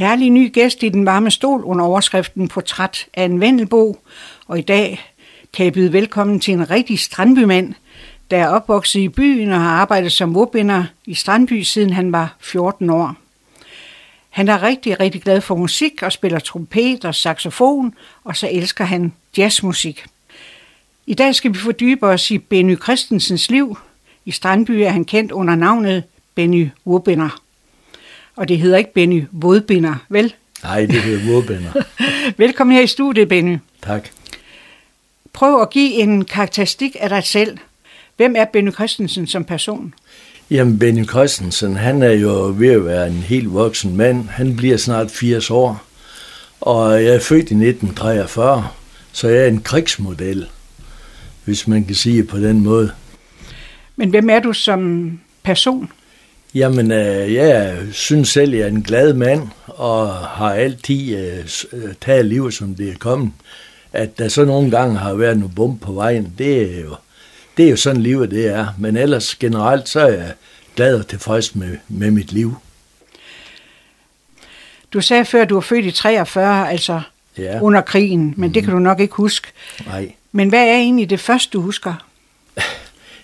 Herlig ny gæst i den varme stol under overskriften Portræt af en Vendelbo. Og i dag kan jeg byde velkommen til en rigtig strandbymand, der er opvokset i byen og har arbejdet som vodbinder i Strandby, siden han var 14 år. Han er rigtig, rigtig glad for musik og spiller trompet og saxofon, og så elsker han jazzmusik. I dag skal vi fordybe os i Benny Christensens liv. I Strandby er han kendt under navnet Benny Vodbinder. Og det hedder ikke Benny Vodbinder, vel? Nej, det hedder Vodbinder. Velkommen her i studiet, Benny. Tak. Prøv at give en karakteristik af dig selv. Hvem er Benny Christensen som person? Jamen, Benny Christensen, han er jo ved at være en helt voksen mand. Han bliver snart 80 år, og jeg er født i 1943, så jeg er en krigsmodel, hvis man kan sige på den måde. Men hvem er du som person? Jamen, jeg synes selv, jeg er en glad mand, og har altid taget livet, som det er kommet. At der så nogle gange har været nogle bump på vejen, det er jo sådan livet, det er. Men ellers generelt, så er jeg glad og tilfreds med mit liv. Du sagde før, du var født i 43, altså ja, under krigen, men det kan du nok ikke huske. Nej. Men hvad er egentlig det første, du husker?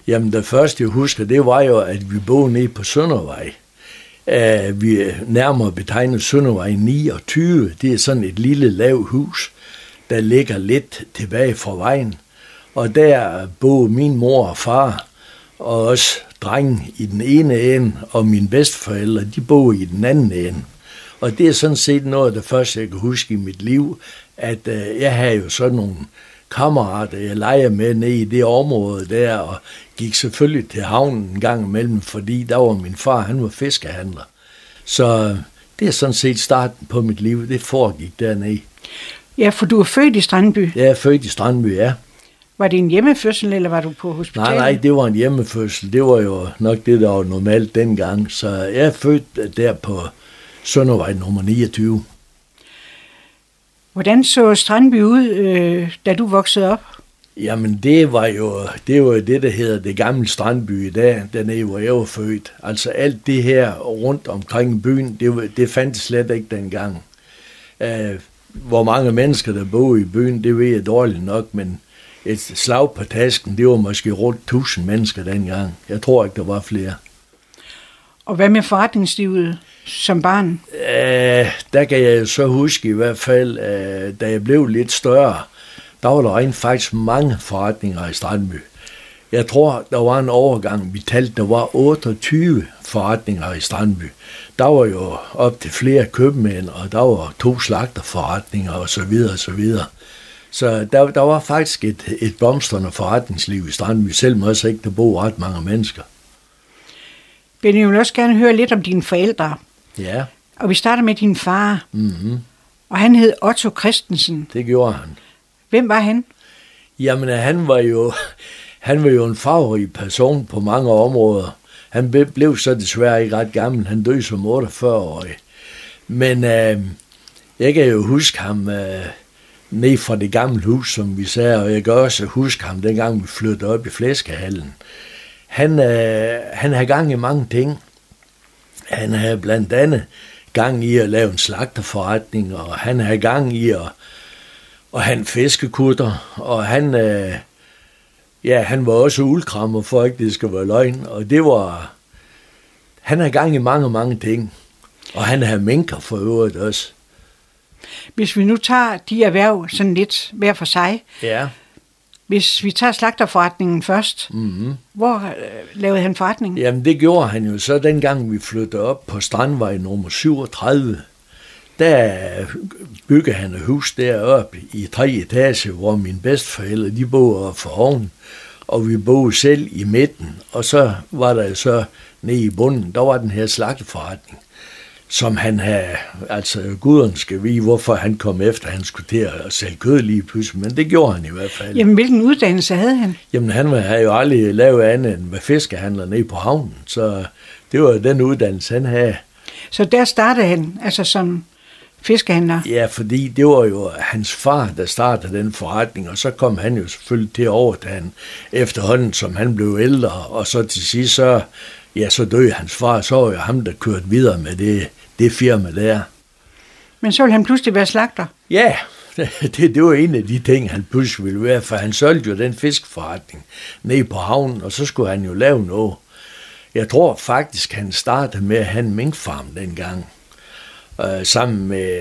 Jamen, det første, jeg husker, det var jo, at vi boede nede på Søndervej. Vi nærmere betegnet Søndervej 29. Det er sådan et lille lavt hus, der ligger lidt tilbage fra vejen. Og der boede min mor og far, og også drengen i den ene ende, og mine bedsteforældre, de boede i den anden ende. Og det er sådan set noget af det første, jeg kan huske i mit liv, at jeg havde jo sådan nogle kammerater, jeg legede med nede i det område der, og gik selvfølgelig til havnen en gang imellem, fordi der var min far, han var fiskehandler. Så det er sådan set starten på mit liv, det foregik dernede. Ja, for du er født i Strandby. Jeg er født i Strandby, ja. Var det en hjemmefødsel, eller var du på hospitalet? Nej, det var en hjemmefødsel. Det var jo nok det, der var normalt dengang. Så jeg er født der på Søndervej nummer 29. Hvordan så Strandby ud, da du voksede op? Jamen, det var jo det, der hedder det gamle Strandby i dag, dernede, hvor jeg var født. Altså alt det her rundt omkring byen, det fandtes slet ikke dengang. Hvor mange mennesker, der boede i byen, det ved jeg dårligt nok, men et slag på tasken, det var måske rundt 1000 mennesker dengang. Jeg tror ikke, der var flere. Og hvad med forretningslivet som barn? Der kan jeg så huske i hvert fald, da jeg blev lidt større, der var der rent faktisk mange forretninger i Strandby. Jeg tror, der var en overgang, vi talte, der var 28 forretninger i Strandby. Der var jo op til flere købmænd, og der var 2 slagterforretninger osv. Så der var faktisk et blomstrende forretningsliv i Strandby, selvom også ikke der boede ret mange mennesker. Benny, jeg vil også gerne høre lidt om dine forældre. Ja. Og vi starter med din far. Mm-hmm. Og han hed Otto Christensen. Det gjorde han. Hvem var han? Jamen, han var jo en farverig person på mange områder. Han blev så desværre ikke ret gammel. Han døde som 48-årig. Men jeg kan jo huske ham ned fra det gamle hus, som vi sagde, og jeg kan også huske ham, dengang vi flyttede op i Flæskehallen. Han havde gang i mange ting. Han havde blandt andet gang i at lave en slagterforretning, og han havde gang i at have fiskekutter, og han var også uldkrammer, for ikke det skal være løgn, og det var... Han havde gang i mange, mange ting, og han havde minker for øvrigt også. Hvis vi nu tager de erhverv sådan lidt hver for sig, ja. Hvis vi tager slagterforretningen først, hvor lavede han forretningen? Jamen det gjorde han jo så dengang vi flyttede op på Strandvej nummer 37, der byggede han et hus deroppe i 3 etager, hvor mine bedsteforældre de boede for oven, og vi boede selv i midten, og så var der så nede i bunden, der var den her slagterforretning, som han havde, altså guderne skal vide, hvorfor han kom efter, han skulle til at sælge kød lige pludselig, men det gjorde han i hvert fald. Jamen, hvilken uddannelse havde han? Jamen, han havde jo aldrig lavet andet end hvad fiskehandler nede på havnen, så det var den uddannelse, han havde. Så der startede han, altså som fiskehandler? Ja, fordi det var jo hans far, der startede den forretning, og så kom han jo selvfølgelig til at overtage den efterhånden, som han blev ældre, og så til sidst så døde hans far, så var jo ham, der kørte videre med det firma der. Men så ville han pludselig være slagter. Ja, det var en af de ting, han pludselig ville være, for han solgte jo den fiskforretning ned på havnen, og så skulle han jo lave noget. Jeg tror faktisk, han startede med at have en minkfarm dengang, sammen med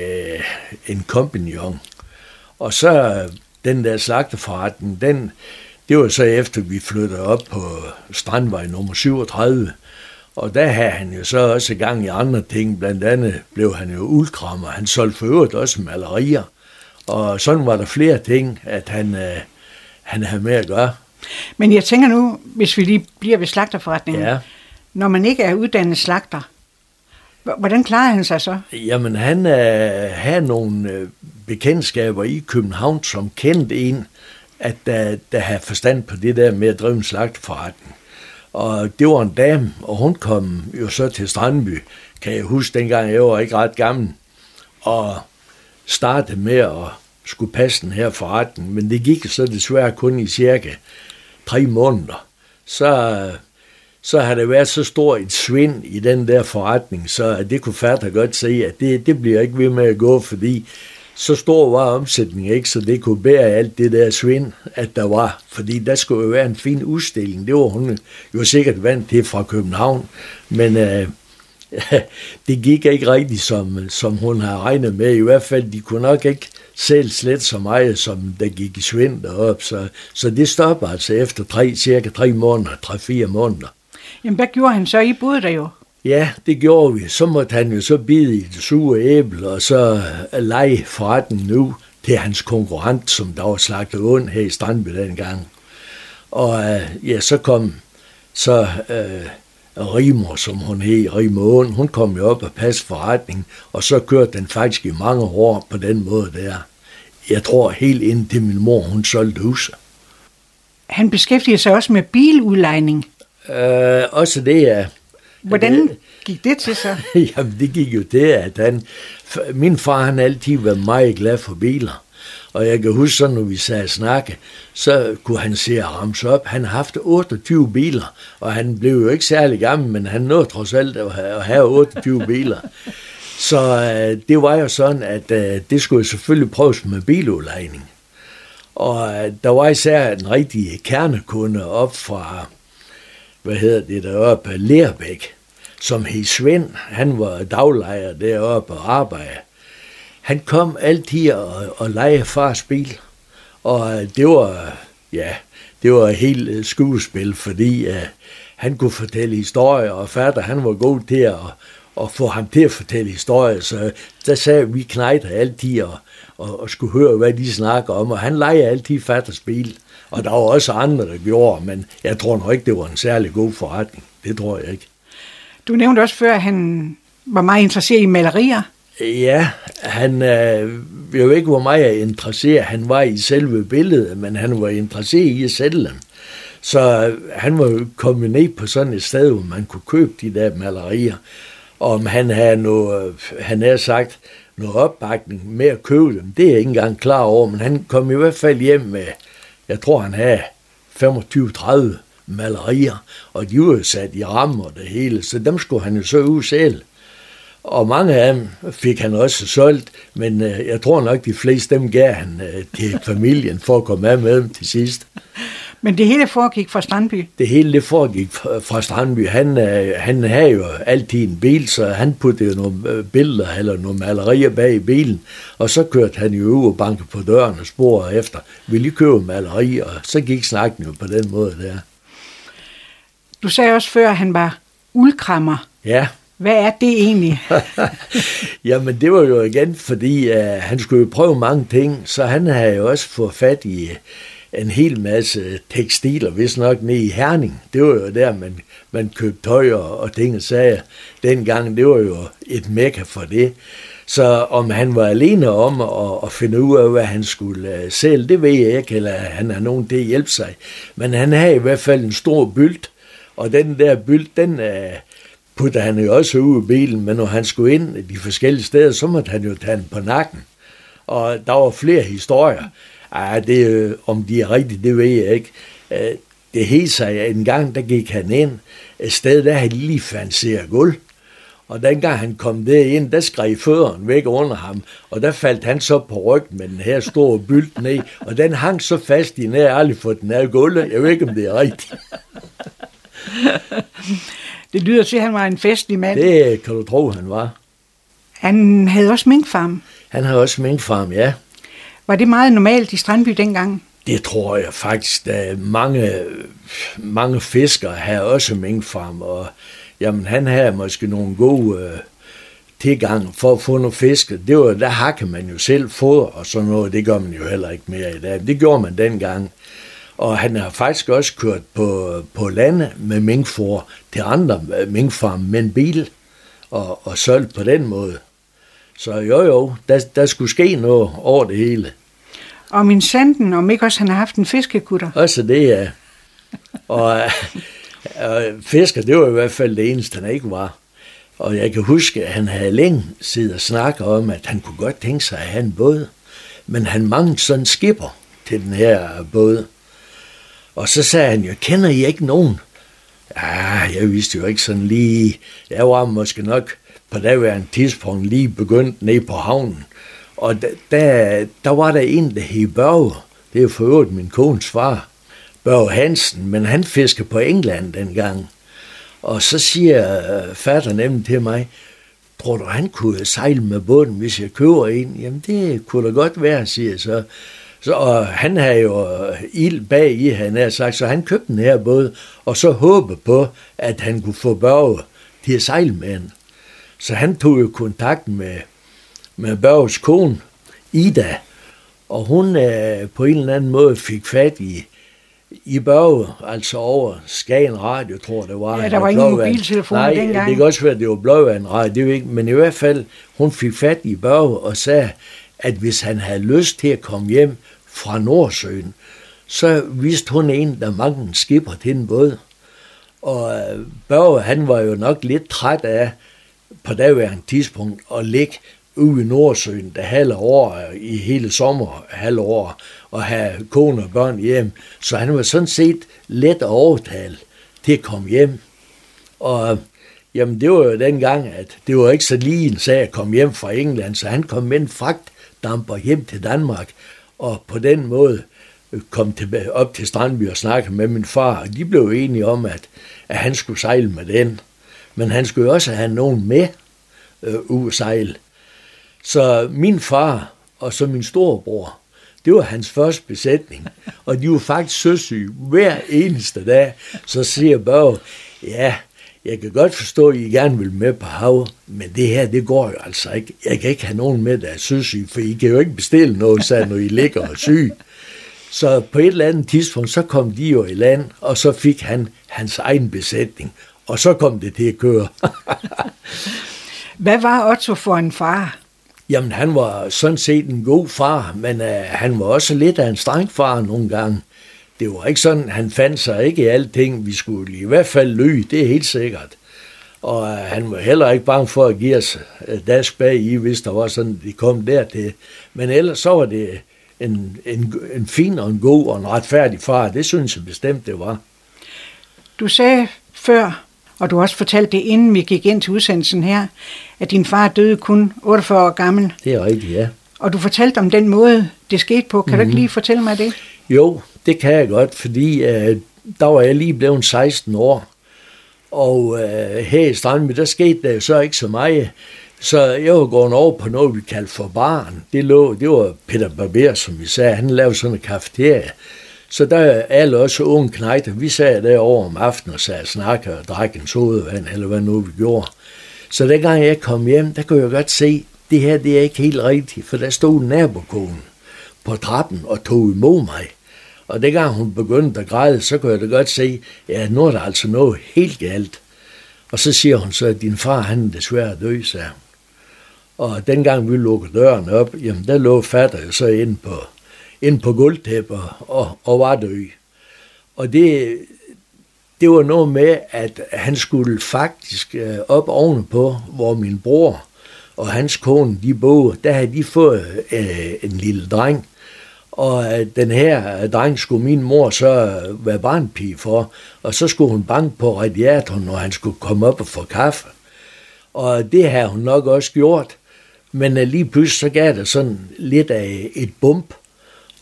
en kompagnon. Og så den der slagterforretning, det var så efter, vi flyttede op på Strandvej nummer 37, og der havde han jo så også gang i andre ting. Blandt andet blev han jo uldkrammer. Han solgte for øvrigt også malerier. Og sådan var der flere ting, at han havde med at gøre. Men jeg tænker nu, hvis vi lige bliver ved slagterforretningen. Ja. Når man ikke er uddannet slagter, hvordan klarede han sig så? Jamen, han havde nogle bekendtskaber i København, som kendte en, at der havde forstand på det der med at drive en slagterforretning. Og det var en dame, og hun kom jo så til Strandby, kan jeg huske, dengang jeg var ikke ret gammel, og startede med at skulle passe den her forretning, men det gik så desværre kun i cirka 3 måneder. Så har det været så stor et svind i den der forretning, så det kunne fatter godt se, at det bliver ikke ved med at gå, fordi så stor var omsætningen ikke, så det kunne bære alt det der svind, at der var. Fordi der skulle jo være en fin udstilling. Det var hun jo sikkert vant til fra København. Men det gik ikke rigtigt, som hun havde regnet med. I hvert fald, de kunne nok ikke selv slet så meget, som der gik i svind derop. Så det stopper altså efter cirka 3-4 måneder. Jamen, hvad gjorde han så? I boede der jo. Ja, det gjorde vi. Så måtte han jo så bide i det sure æble, og så lege forretningen ud til hans konkurrent, som der var slagtet ond her i Strandby dengang. Og ja, så kom så Rimo, som hun hed, Rimo Ånd, hun kom jo op og passede forretningen, og så kørte den faktisk i mange år på den måde der. Jeg tror helt indtil min mor, hun solgte huset. Han beskæftigede sig også med biludlejning. Også det, ja. Hvordan gik det til så? Jamen, det gik jo det, at min far, han altid var meget glad for biler. Og jeg kan huske, så når vi sad og snakke, så kunne han se at ramse op. Han har haft 28 biler, og han blev jo ikke særlig gammel, men han nåede trods alt at have 28 biler. Så det var jo sådan, at det skulle selvfølgelig prøves med biludlejning. Og der var især en rigtig kernekunde op fra, deroppe, Lærbæk, som hed Svend. Han var daglejer deroppe og arbejder. Han kom altid og lejede fars bil, og det var helt skuespil, fordi han kunne fortælle historier, og fatter, han var god til at få ham til at fortælle historier, så der sagde vi knejter altid og skulle høre, hvad de snakker om, og han lejede altid fatters bil. Og der var også andre, der gjorde, men jeg tror nok ikke, det var en særlig god forretning. Det tror jeg ikke. Du nævnte også før, at han var meget interesseret i malerier. Ja, han ved jo ikke, hvor meget interesseret han var i selve billedet, men han var interesseret i at sælge dem. Så han var jo kommet ned på sådan et sted, hvor man kunne købe de der malerier. Og om han havde noget, han havde sagt, noget opbakning med at købe dem, det er jeg ikke engang klar over, men han kom i hvert fald hjem med, jeg tror, han havde 25-30 malerier, og de var sat i rammer og det hele, så dem skulle han jo så ud selv. Og mange af dem fik han også solgt, men jeg tror nok, de fleste dem gav han til familien for at komme af med dem til sidst. Men det hele foregik fra Strandby? Det hele foregik fra Strandby. Han havde jo altid en bil, så han puttede nogle billeder eller nogle malerier bag i bilen, og så kørte han jo ud og bankede på døren og spurgte efter, vil I købe malerier? Og så gik snakken jo på den måde der. Du sagde også før, at han var uldkrammer. Ja. Hvad er det egentlig? Jamen, det var jo igen, fordi han skulle jo prøve mange ting, så han havde jo også fået fat i en hel masse tekstiler, hvis nok ned i Herning. Det var jo der, man købte tøj og ting og sager. Dengang, det var jo et mekka for det. Så om han var alene om at finde ud af, hvad han skulle sælge, det ved jeg ikke, eller han har nogen til at hjælpe sig. Men han havde i hvert fald en stor bylt, og den der bylt, den puttede han jo også ud i bilen, men når han skulle ind de forskellige steder, så måtte han jo tage den på nakken. Og der var flere historier. Ej, det, om de er rigtige, det ved jeg ikke. Det hed sig, at en gang der gik han ind et sted, der havde lige fanseret gulv. Og dengang han kom derind, der skred fødderen væk under ham, og der faldt han så på ryggen med den her store bylt ned, og den hang så fast i nær aldrig for den her gulvet. Jeg ved ikke, om det er rigtigt. Det lyder til, at han var en festlig mand. Det kan du tro, han var. Han havde også minkfarm. Han havde også minkfarm, ja. Var det meget normalt i Strandby dengang? Det tror jeg faktisk, at mange fiskere havde også minkfarm, og jamen, han havde måske nogle gode tilgange for at få nogle fisk. Det var, der hakkede man jo selv foder og sådan noget. Det gør man jo heller ikke mere i dag. Det gjorde man dengang. Og han har faktisk også kørt på landet med minkfor til andre minkfarme med en bil og solgt på den måde. Så jo, der skulle ske noget over det hele. Og min sanden, om ikke også han har haft en fiskekutter? Også det, ja. Og fisker, det var i hvert fald det eneste, han ikke var. Og jeg kan huske, at han havde længe siddet og snakket om, at han kunne godt tænke sig at have en båd. Men han manglede sådan en skipper til den her båd. Og så sagde han jo, kender I ikke nogen? Ja, jeg vidste jo ikke sådan lige. Jeg var måske nok på daværende tidspunkt lige begyndt ned på havnen. Og der var der en, der hed Børge. Det er for øvrigt min kones far, Børge Hansen, men han fiskede på England dengang. Og så siger fatter nemlig til mig, tror du, han kunne sejle med båden, hvis jeg køber en? Jamen, det kunne da godt være, siger jeg så. Og han havde jo ild bag i, han havde sagt, så han købte den her båd, og så håbede på, at han kunne få Børge til at sejle med den. Så han tog jo kontakt med Børges kone, Ida, og hun på en eller anden måde fik fat i Børge, altså over Skagen Radio, tror jeg det var. Ja, der var ingen mobiltelefon dengang. Nej, det kan også være, at det var Blåvand Radio, ikke? Men i hvert fald, hun fik fat i Børge og sagde, at hvis han havde lyst til at komme hjem fra Nordsøen, så vidste hun en, der manglede en skipper til en båd. Og Børge, han var jo nok lidt træt af, på daværende tidspunkt, at ligge ude i Nordsøen det halve år, i hele sommer halve år, og have kone og børn hjem. Så han var sådan set let at overtale til at komme hjem. Og jamen, det var jo dengang, at det var ikke så lige en sag at komme hjem fra England, så han kom med en fragtdamper hjem til Danmark, og på den måde kom op til Strandby og snakkede med min far, og de blev enige om, at han skulle sejle med den. Men han skulle også have nogen med ude at sejle. Så min far og så min storebror, det var hans første besætning. Og de var faktisk søsyge hver eneste dag. Så siger Børge, ja, jeg kan godt forstå, at I gerne vil med på havet, men det her, det går jo altså ikke. Jeg kan ikke have nogen med, der er søsyge, for I kan jo ikke bestille noget, så når I ligger og syge. Så på et eller andet tidspunkt, så kom de jo i land, og så fik han hans egen besætning. Og så kom det til at køre. Hvad var Otto for en far? Jamen, han var sådan set en god far, men han var også lidt af en streng far nogle gange. Det var ikke sådan, han fandt sig ikke i alting. Vi skulle i hvert fald lyge, det er helt sikkert. Og han var heller ikke bange for at give os dask bag i, hvis der var sådan, de kom dertil. Men ellers så var det en fin og en god og en retfærdig far. Det synes jeg bestemt, det var. Du sagde før, og du har også fortalt det, inden vi gik ind til udsendelsen her, at din far døde kun 48 år gammel. Det er rigtigt, ja. Og du fortalte om den måde, det skete på. Kan du ikke lige fortælle mig det? Jo, det kan jeg godt, fordi der var jeg lige blevet 16 år. Og her i Strandby, der skete der så ikke så meget. Så jeg var gået over på noget, vi kaldte for baren. Det var Peter Barber, som vi sagde. Han lavede sådan en kafeteria. Så der er alle også unge knejter. Vi sad derovre om aftenen og sad og snakkede og drak en sodavand, eller hvad nu vi gjorde. Så dengang jeg kom hjem, der kunne jeg godt se, det her det er ikke helt rigtigt, for der stod nabokonen på trappen og tog imod mig. Og dengang hun begyndte at græde, så kunne jeg da godt se, ja, nu er der altså noget helt galt. Og så siger hun så, at din far, han er desværre død, sagde hun. Og dengang vi lukkede døren op, jamen der lå fatter jeg så ind på gulvtæpper og var død. Og det var noget med, at han skulle faktisk op ovenpå, hvor min bror og hans kone, de boede, der havde de fået en lille dreng. Og den her dreng skulle min mor så være barnpige for, og så skulle hun banke på radiatoren, når han skulle komme op og få kaffe. og det har hun nok også gjort. Men lige pludselig så gav det sådan lidt af et bump,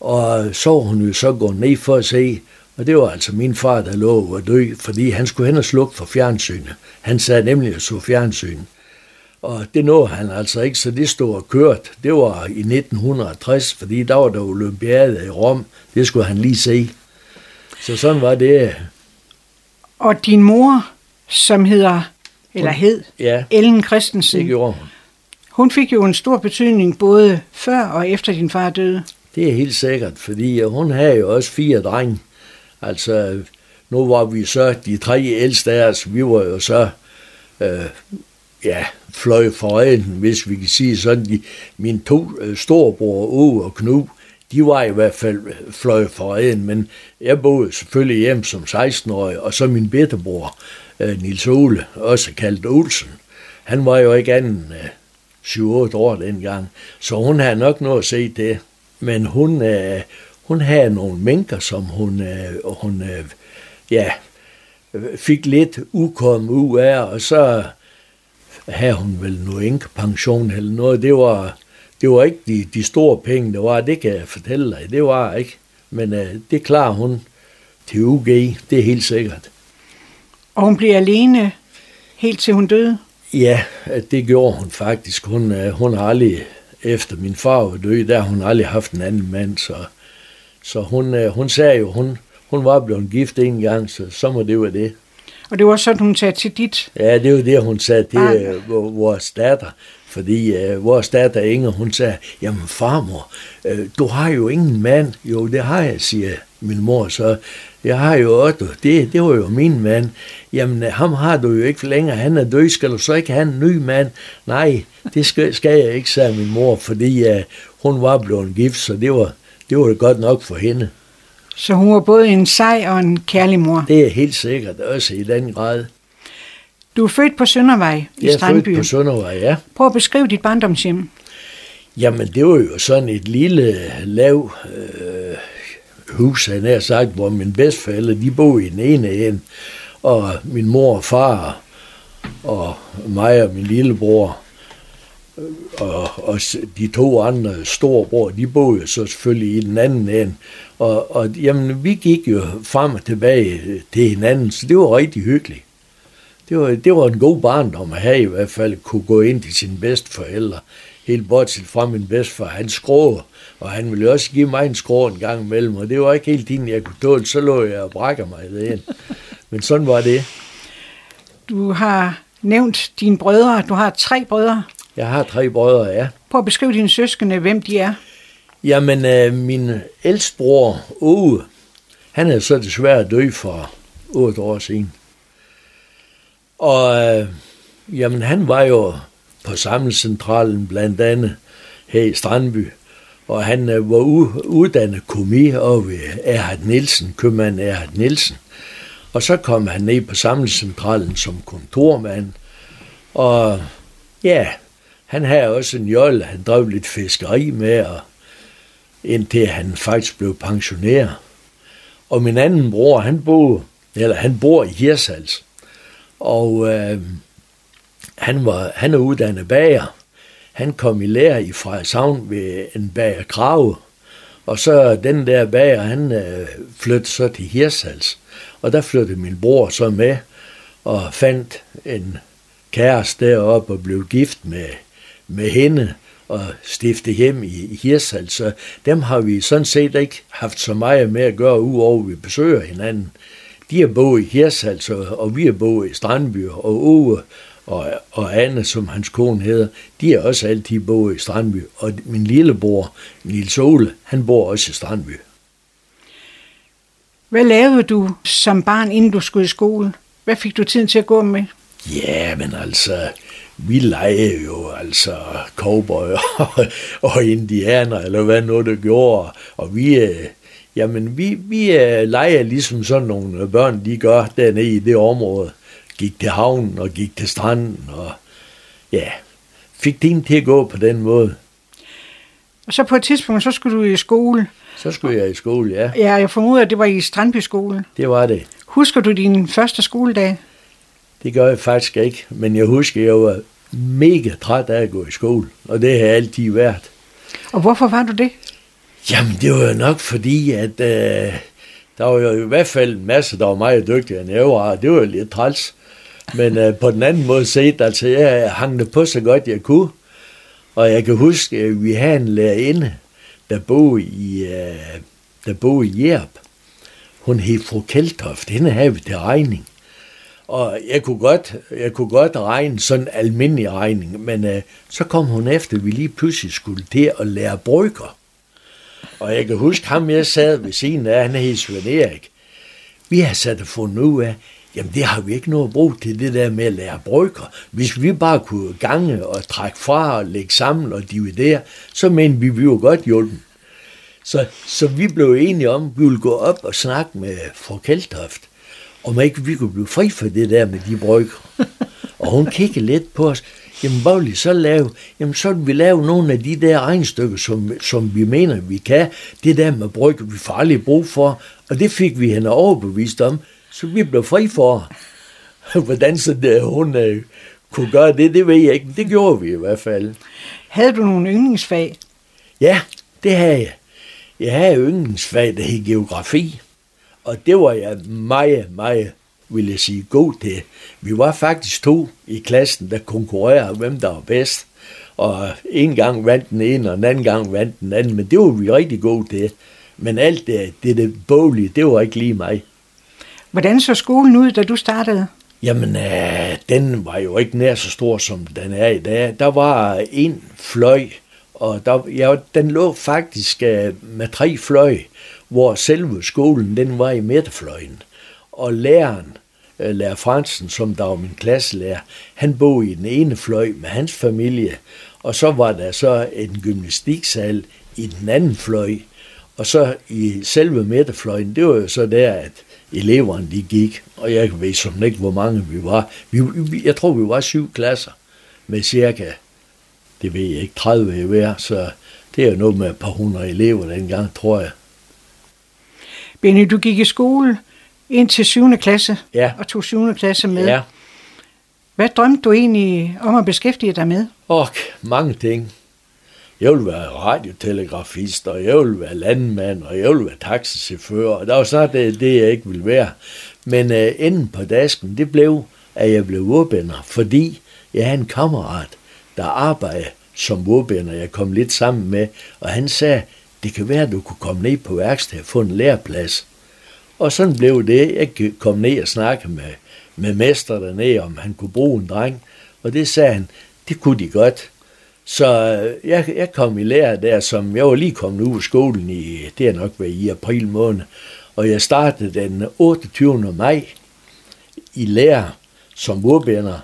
og så hun jo så gå ned for at se, og det var altså min far, der lå at dø, fordi han skulle hen og slukke for fjernsynet. Han sad nemlig og så fjernsyn, og det nåede han altså ikke, så det stod og kørt. Det var i 1960, fordi der var der olympiade i Rom, det skulle han lige se. Så sådan var det. Og din mor, som hed ja, Ellen Christensen, det gjorde hun. Hun fik jo en stor betydning både før og efter din far døde. Det er helt sikkert, fordi hun havde jo også 4 drenge. Altså, nu var vi så de 3 ældste af os, vi var jo så fløj for øjnene, hvis vi kan sige sådan. Mine 2 storebror, Åge og Knud, de var i hvert fald fløj for øjnene, men jeg boede selvfølgelig hjem som 16-årig, og så min bedstebror, Niels Ole, også kaldt Olsen, han var jo ikke anden 7-8 år dengang, så hun havde nok noget at se det. Men hun havde nogle mænker, som hun fik lidt ukomme ud af, og så havde hun vel noget enkepension eller noget. Det var ikke de store penge, det var, det kan jeg fortælle dig, det var ikke. Men det klarer hun til UG, det er helt sikkert. Og hun blev alene helt til hun døde? Ja, det gjorde hun faktisk. Hun har aldrig, efter min far var død, der har hun aldrig haft en anden mand, så hun sagde jo, hun var blevet gift en gang, så må det være det. Og det var sådan, hun sagde til dit? Ja, det var det, hun sagde til vores datter, fordi vores datter Inger, hun sagde, jamen farmor, du har jo ingen mand. Jo, det har jeg, siger min mor så. Jeg har jo Otto, det var jo min mand. Jamen, ham har du jo ikke længere, han er død, skal du så ikke have en ny mand? Nej, det skal jeg ikke, sagde min mor, fordi hun var blevet gift, så det var godt nok for hende. Så hun var både en sej og en kærlig mor? Det er helt sikkert, også i den grad. Du er født på Søndervej i Strandby. Jeg er født på Søndervej, ja. Prøv at beskrive dit barndomshjem. Jamen, det var jo sådan et lille, lav hus, han havde sagt, hvor mine bedsteforældre, de boede i den ene ende, og min mor og far og mig og min lillebror og de 2 andre storebror, de boede jo så selvfølgelig i den anden ende, og jamen, vi gik jo frem og tilbage til hinanden, så det var rigtig hyggeligt. Det var en god barndom at have, i hvert fald kunne gå ind til sine bedsteforældre, helt bortset fra min bedstefar, han skråede, og han ville også give mig en skrå en gang imellem, og det var ikke helt din, jeg kunne tåle, så lå jeg og brækker mig derind. Men sådan var det. Du har nævnt dine brødre. Du har 3 brødre. Jeg har 3 brødre, ja. Prøv at beskrive dine søskende, hvem de er. Jamen, min ældste bror, Åge, han er så desværre død for 8 år siden. Og jamen, han var jo på Samlecentralen blandt andet her i Strandby. Og han var uddannet komi over ved Erhard Nielsen, købmand Erhard Nielsen. Og så kom han ned på Samlecentralen som kontormand. Og ja, han havde også en jolle, han drev lidt fiskeri med, og indtil han faktisk blev pensioneret. Og min anden bror, han bor i Hirtshals. Og han er uddannet bager. Han kom i lære i Savn ved en bagerkrave, og så den der bager, han flyttede så til Hirtshals. Og der flyttede min bror så med og fandt en kæreste deroppe og blev gift med hende og stiftede hjem i Hirtshals. Så dem har vi sådan set ikke haft så meget med at gøre, udover vi besøger hinanden. De har boet i Hirtshals, og vi har boet i Strandby og Åge. Og Anne, som hans kone hedder, de har også altid boet i Strandby. Og min lillebror, Niels Ole, han bor også i Strandby. Hvad lavede du som barn, inden du skulle i skole? Hvad fik du tiden til at gå med? Ja, men altså, vi legede jo altså cowboy og indianer, eller hvad nu det gjorde. Og vi legede ligesom sådan nogle børn, de gør dernede i det område. Gik til havnen og gik til stranden, og ja, fik det til at gå på den måde. Og så på et tidspunkt, så skulle du i skole. Så skulle jeg i skole, ja. Ja, jeg formoder, at det var i Strandby skole. Det var det. Husker du din første skoledag? Det gør jeg faktisk ikke, men jeg husker, jeg var mega træt af at gå i skole, og det har jeg altid været. Og hvorfor var du det? Jamen, det var jo nok fordi, at der var jo i hvert fald en masse, der var meget dygtige end jeg var, det var jo lidt træls. Men på den anden måde set, altså jeg hang det på så godt jeg kunne, og jeg kan huske, at vi havde en lærerinde, der boede i Hjerp. Hun hed Fru Keltoft, hende havde vi til regning. Og jeg kunne godt regne sådan en almindelig regning, men så kom hun efter, at vi lige pludselig skulle til at lære brygger. Og jeg kan huske ham, jeg sad ved siden af, han hed Sven Erik. Vi har sat og fundet ud af, jamen det har vi ikke noget brug til, det der med at lære brygger. Hvis vi bare kunne gange og trække fra og lægge sammen og dividere, så mente vi jo godt hjulpet. Så vi blev enige om, at vi ville gå op og snakke med Fru Keltoft, om ikke vi kunne blive fri for det der med de brygger. Og hun kiggede lidt på os. Jamen, hvad vil I så lave? Jamen, så vil vi lave nogle af de der regnstykker, som vi mener, vi kan. Det der med brygger, vi får aldrig brug for. Og det fik vi hende overbevist om. Så vi blev fri for. Hvordan så det, hun kunne gøre det ved jeg ikke. Det gjorde vi i hvert fald. Havde du nogle yndlingsfag? Ja, det havde jeg. Jeg havde yndlingsfag, der hed geografi. Og det var jeg meget, meget, vil jeg sige, god til. Vi var faktisk 2 i klassen, der konkurrerede, hvem der var bedst. Og en gang vandt den ene, og en anden gang vandt den anden. Men det var vi rigtig gode til. Men alt det boglige, det var ikke lige mig. Hvordan så skolen ud, da du startede? Jamen, den var jo ikke nær så stor, som den er i dag. Der var en fløj, og den lå faktisk med 3 fløj, hvor selve skolen, den var i midterfløjen. Og læreren, lærer Fransen, som der var min klasselærer, han boede i den ene fløj med hans familie, og så var der så en gymnastiksal i den anden fløj, og så i selve midterfløjen, det var jo så der, at eleverne de gik, og jeg ved som ikke, hvor mange vi var. Jeg tror, vi var 7 klasser med cirka, det ved jeg ikke, 30 i hver, så det er jo noget med et par 100 elever dengang, tror jeg. Benny, du gik i skole ind til 7. klasse, ja, og tog 7. klasse med. Ja. Hvad drømte du egentlig om at beskæftige dig med? Mange ting. Jeg ville være radiotelegrafist, og jeg ville være landmand, og jeg ville være taxichauffør, og der var snart det, jeg ikke ville være. Men enden på dasken, det blev, at jeg blev ordbinder, fordi jeg havde en kammerat, der arbejdede som ordbinder, jeg kom lidt sammen med, og han sagde, det kan være, at du kunne komme ned på værksted og få en læreplads. Og sådan blev det. Jeg kom ned og snakkede med mester dernede, om han kunne bruge en dreng. Og det sagde han, det kunne de godt. Så jeg kom i lære der, som jeg var lige kommet ud af skolen i, det er nok været i april måned. Og jeg startede den 28. maj i lære som ordbinder.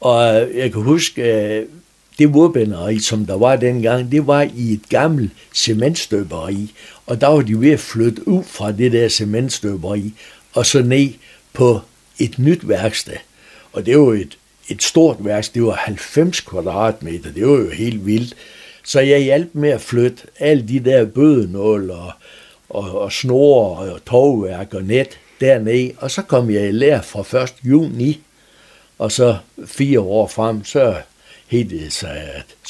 Og jeg kan huske, det murbinderi, som der var dengang, det var i et gammelt cementstøberi, og der var de ved at flytte ud fra det der cementstøberi, og så ned på et nyt værksted. Og det var et stort værksted, det var 90 kvadratmeter, det var jo helt vildt. Så jeg hjalp med at flytte alle de der bødenål og snore og tovværk og net derned, og så kom jeg i lære fra 1. juni, og så 4 år frem, så helt så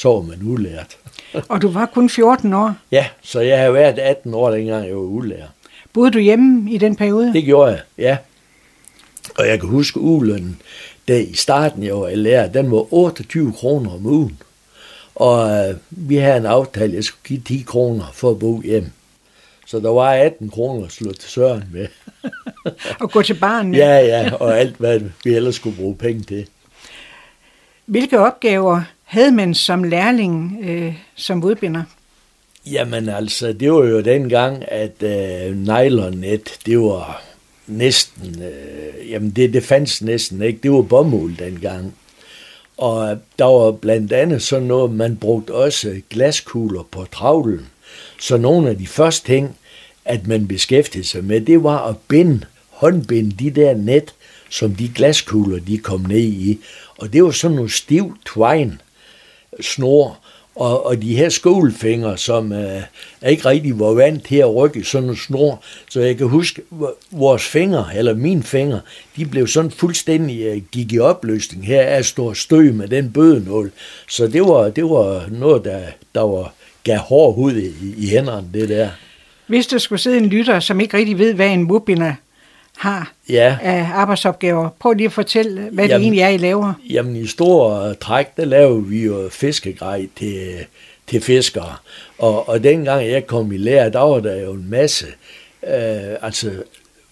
var man ulært. Og du var kun 14 år? Ja, så jeg havde været 18 år, dengang jeg var ulært. Boede du hjemme i den periode? Det gjorde jeg, ja. Og jeg kan huske ugelønnen, da i starten jeg var lærer, den var 28 kroner om ugen. Og vi havde en aftale, jeg skulle give 10 kroner for at bo hjem. Så der var 18 kroner at slå til søren med. Og gå til baren med. Ja, og alt hvad vi ellers skulle bruge penge til. Hvilke opgaver havde man som lærling, som vodbinder? Jamen altså, det var jo dengang, at nylonnet, det var næsten, jamen det fandtes næsten ikke, det var bomuld dengang. Og der var blandt andet sådan noget, man brugte også glaskugler på travlen. Så nogle af de første ting, at man beskæftigede sig med, det var at håndbinde de der net, som de glaskugler, de kom ned i. Og det var sådan nogle stiv twine-snor, Og de her skålfingre, som ikke rigtig var vant til at rykke sådan en snor, så jeg kan huske, vores fingre, eller mine fingre, de blev sådan fuldstændig, gik i opløsning her af stor støv med den bødenål. Så det var noget, der gav hård hud i hænderne, det der. Hvis der skulle sidde en lytter, som ikke rigtig ved, hvad en murbinder har af arbejdsopgaver. Prøv lige at fortælle, hvad det egentlig er, I laver. Jamen i store træk, der laver vi jo fiskegrej til fiskere. Og dengang jeg kom i lære, der var der jo en masse.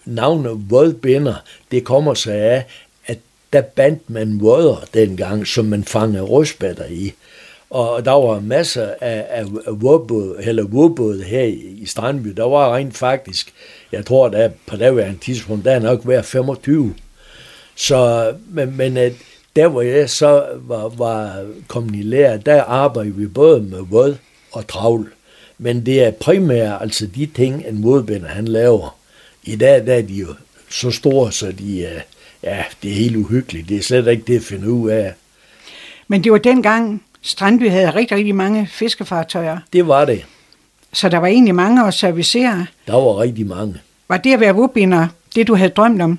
Navnet vodbinder, det kommer sig af, at der bandt man vodder dengang, som man fangede rødspætter i. Og der var masser af vådbåde her i Strandby. Der var rent faktisk, jeg tror, der på daværende tidspunkt, der er nok været 25. Så, men der hvor jeg så var kommet i lære, der arbejder vi både med våd og travl. Men det er primært altså de ting, en vådbinder han laver. I dag der er de jo så store, så de, ja, det er helt uhyggeligt. Det er slet ikke det at finde ud af. Men det var dengang Strandby havde rigtig, rigtig mange fiskefartøjer. Det var det. Så der var egentlig mange at servicere. Der var rigtig mange. Var det at være vodbinder det, du havde drømt om?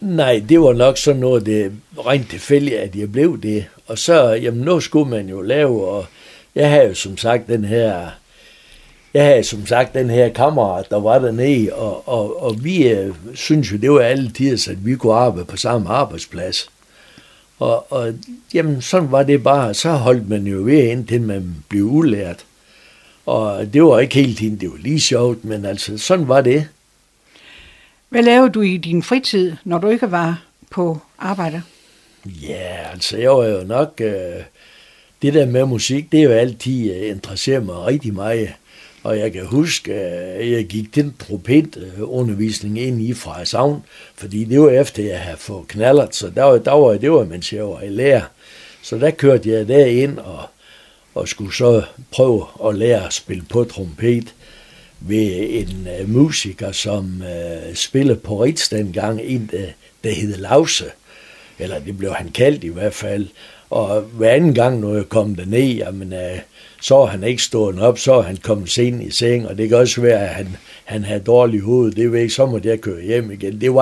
Nej, det var nok sådan noget, det rent tilfældigt, at jeg blev det. Og så, jamen nu skulle man jo lave, og jeg havde jo som sagt den her kammerat, der var dernede, og vi synes jo, det var altid, at vi kunne arbejde på samme arbejdsplads. Og jamen, sådan var det bare. Så holdt man jo ved, indtil man blev ulært. Og det var ikke hele tiden, det var lige sjovt, men altså, sådan var det. Hvad lavede du i din fritid, når du ikke var på arbejde? Ja, altså, jeg var jo nok... det der med musik, det er jo altid interesserer mig rigtig meget. Og jeg kan huske, at jeg gik til trompetundervisning ind i fra Savn, fordi det var efter, jeg havde fået knallert, så det var, mens jeg var i lære. Så der kørte jeg derind og skulle så prøve at lære at spille på trompet ved en musiker, som spillede på Ritz dengang, en der hed Lause, eller det blev han kaldt i hvert fald. Og hver anden gang, når jeg kom derned, jamen, så han ikke stået op, så han kom sent i seng, og det kan også være, at han havde dårlig hoved, det ved jeg ikke, så måtte jeg køre hjem igen. Det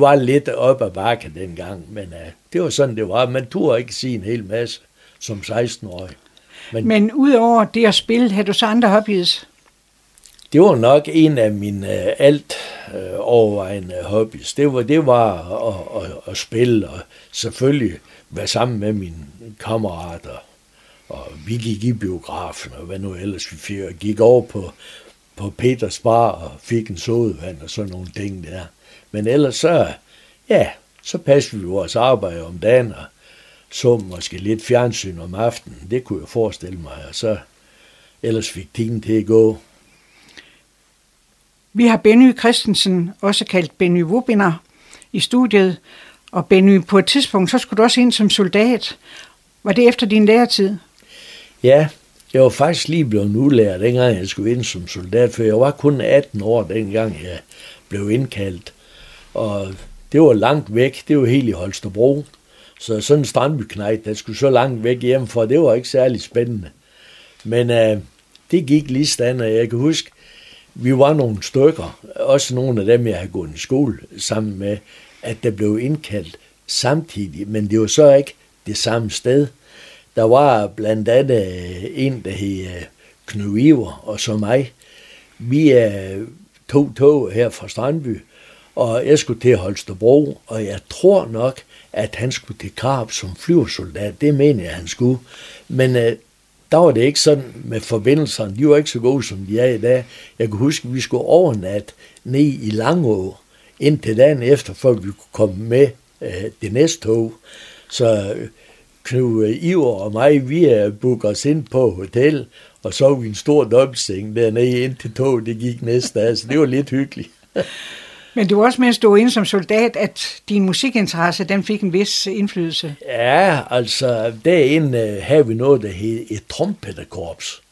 var lidt op ad bakke dengang, men det var sådan, det var. Man turde ikke sige en hel masse som 16-årig. Men udover det at spille, havde du så andre hobbies? Det var nok en af mine alt overvejende hobbies. Det var at spille, og selvfølgelig være sammen med mine kammerater. Og vi gik i biografen, og hvad nu ellers vi fik. Og gik over på Peters Bar og fik en sodavand og sådan nogle ting der. Men ellers så passede vi vores arbejde om dagen, og så måske lidt fjernsyn om aftenen. Det kunne jeg forestille mig, og så ellers fik tiden til at gå. Vi har Benny Christensen, også kaldt Benny Vodbinder, i studiet. Og Benny, på et tidspunkt, så skulle du også ind som soldat. Var det efter din læretid? Ja, jeg var faktisk lige blevet udlærer, dengang jeg skulle ind som soldat, for jeg var kun 18 år, dengang jeg blev indkaldt. Og det var langt væk, det var helt i Holstebro. Så sådan en strandbyknejt, der skulle så langt væk hjemmefra, det var ikke særlig spændende. Men det gik lige stand, og jeg kan huske, vi var nogle stykker, også nogle af dem, jeg havde gået i skole sammen med, at der blev indkaldt samtidig, men det var så ikke det samme sted. Der var blandt andet en, der hed Knud Iver, og så mig. Vi tog tog her fra Strandby, og jeg skulle til Holstebro, og jeg tror nok, at han skulle til Karp som flyversoldat. Det mener jeg, han skulle. Men der var det ikke sådan med forbindelserne. De var ikke så gode, som de er i dag. Jeg kan huske, at vi skulle overnatte ned i Langå, indtil dagen efter, for vi kunne komme med det næste tog. Så Knud Iver og mig, vi bookede os ind på hotel, og så vi en stor dobbeltseng dernede, indtil toget det gik næste dag, så det var lidt hyggeligt. Men det var også, mens du var inde som soldat, at din musikinteresse, den fik en vis indflydelse. Ja, altså derinde havde vi noget, der hed et trompetterkorps.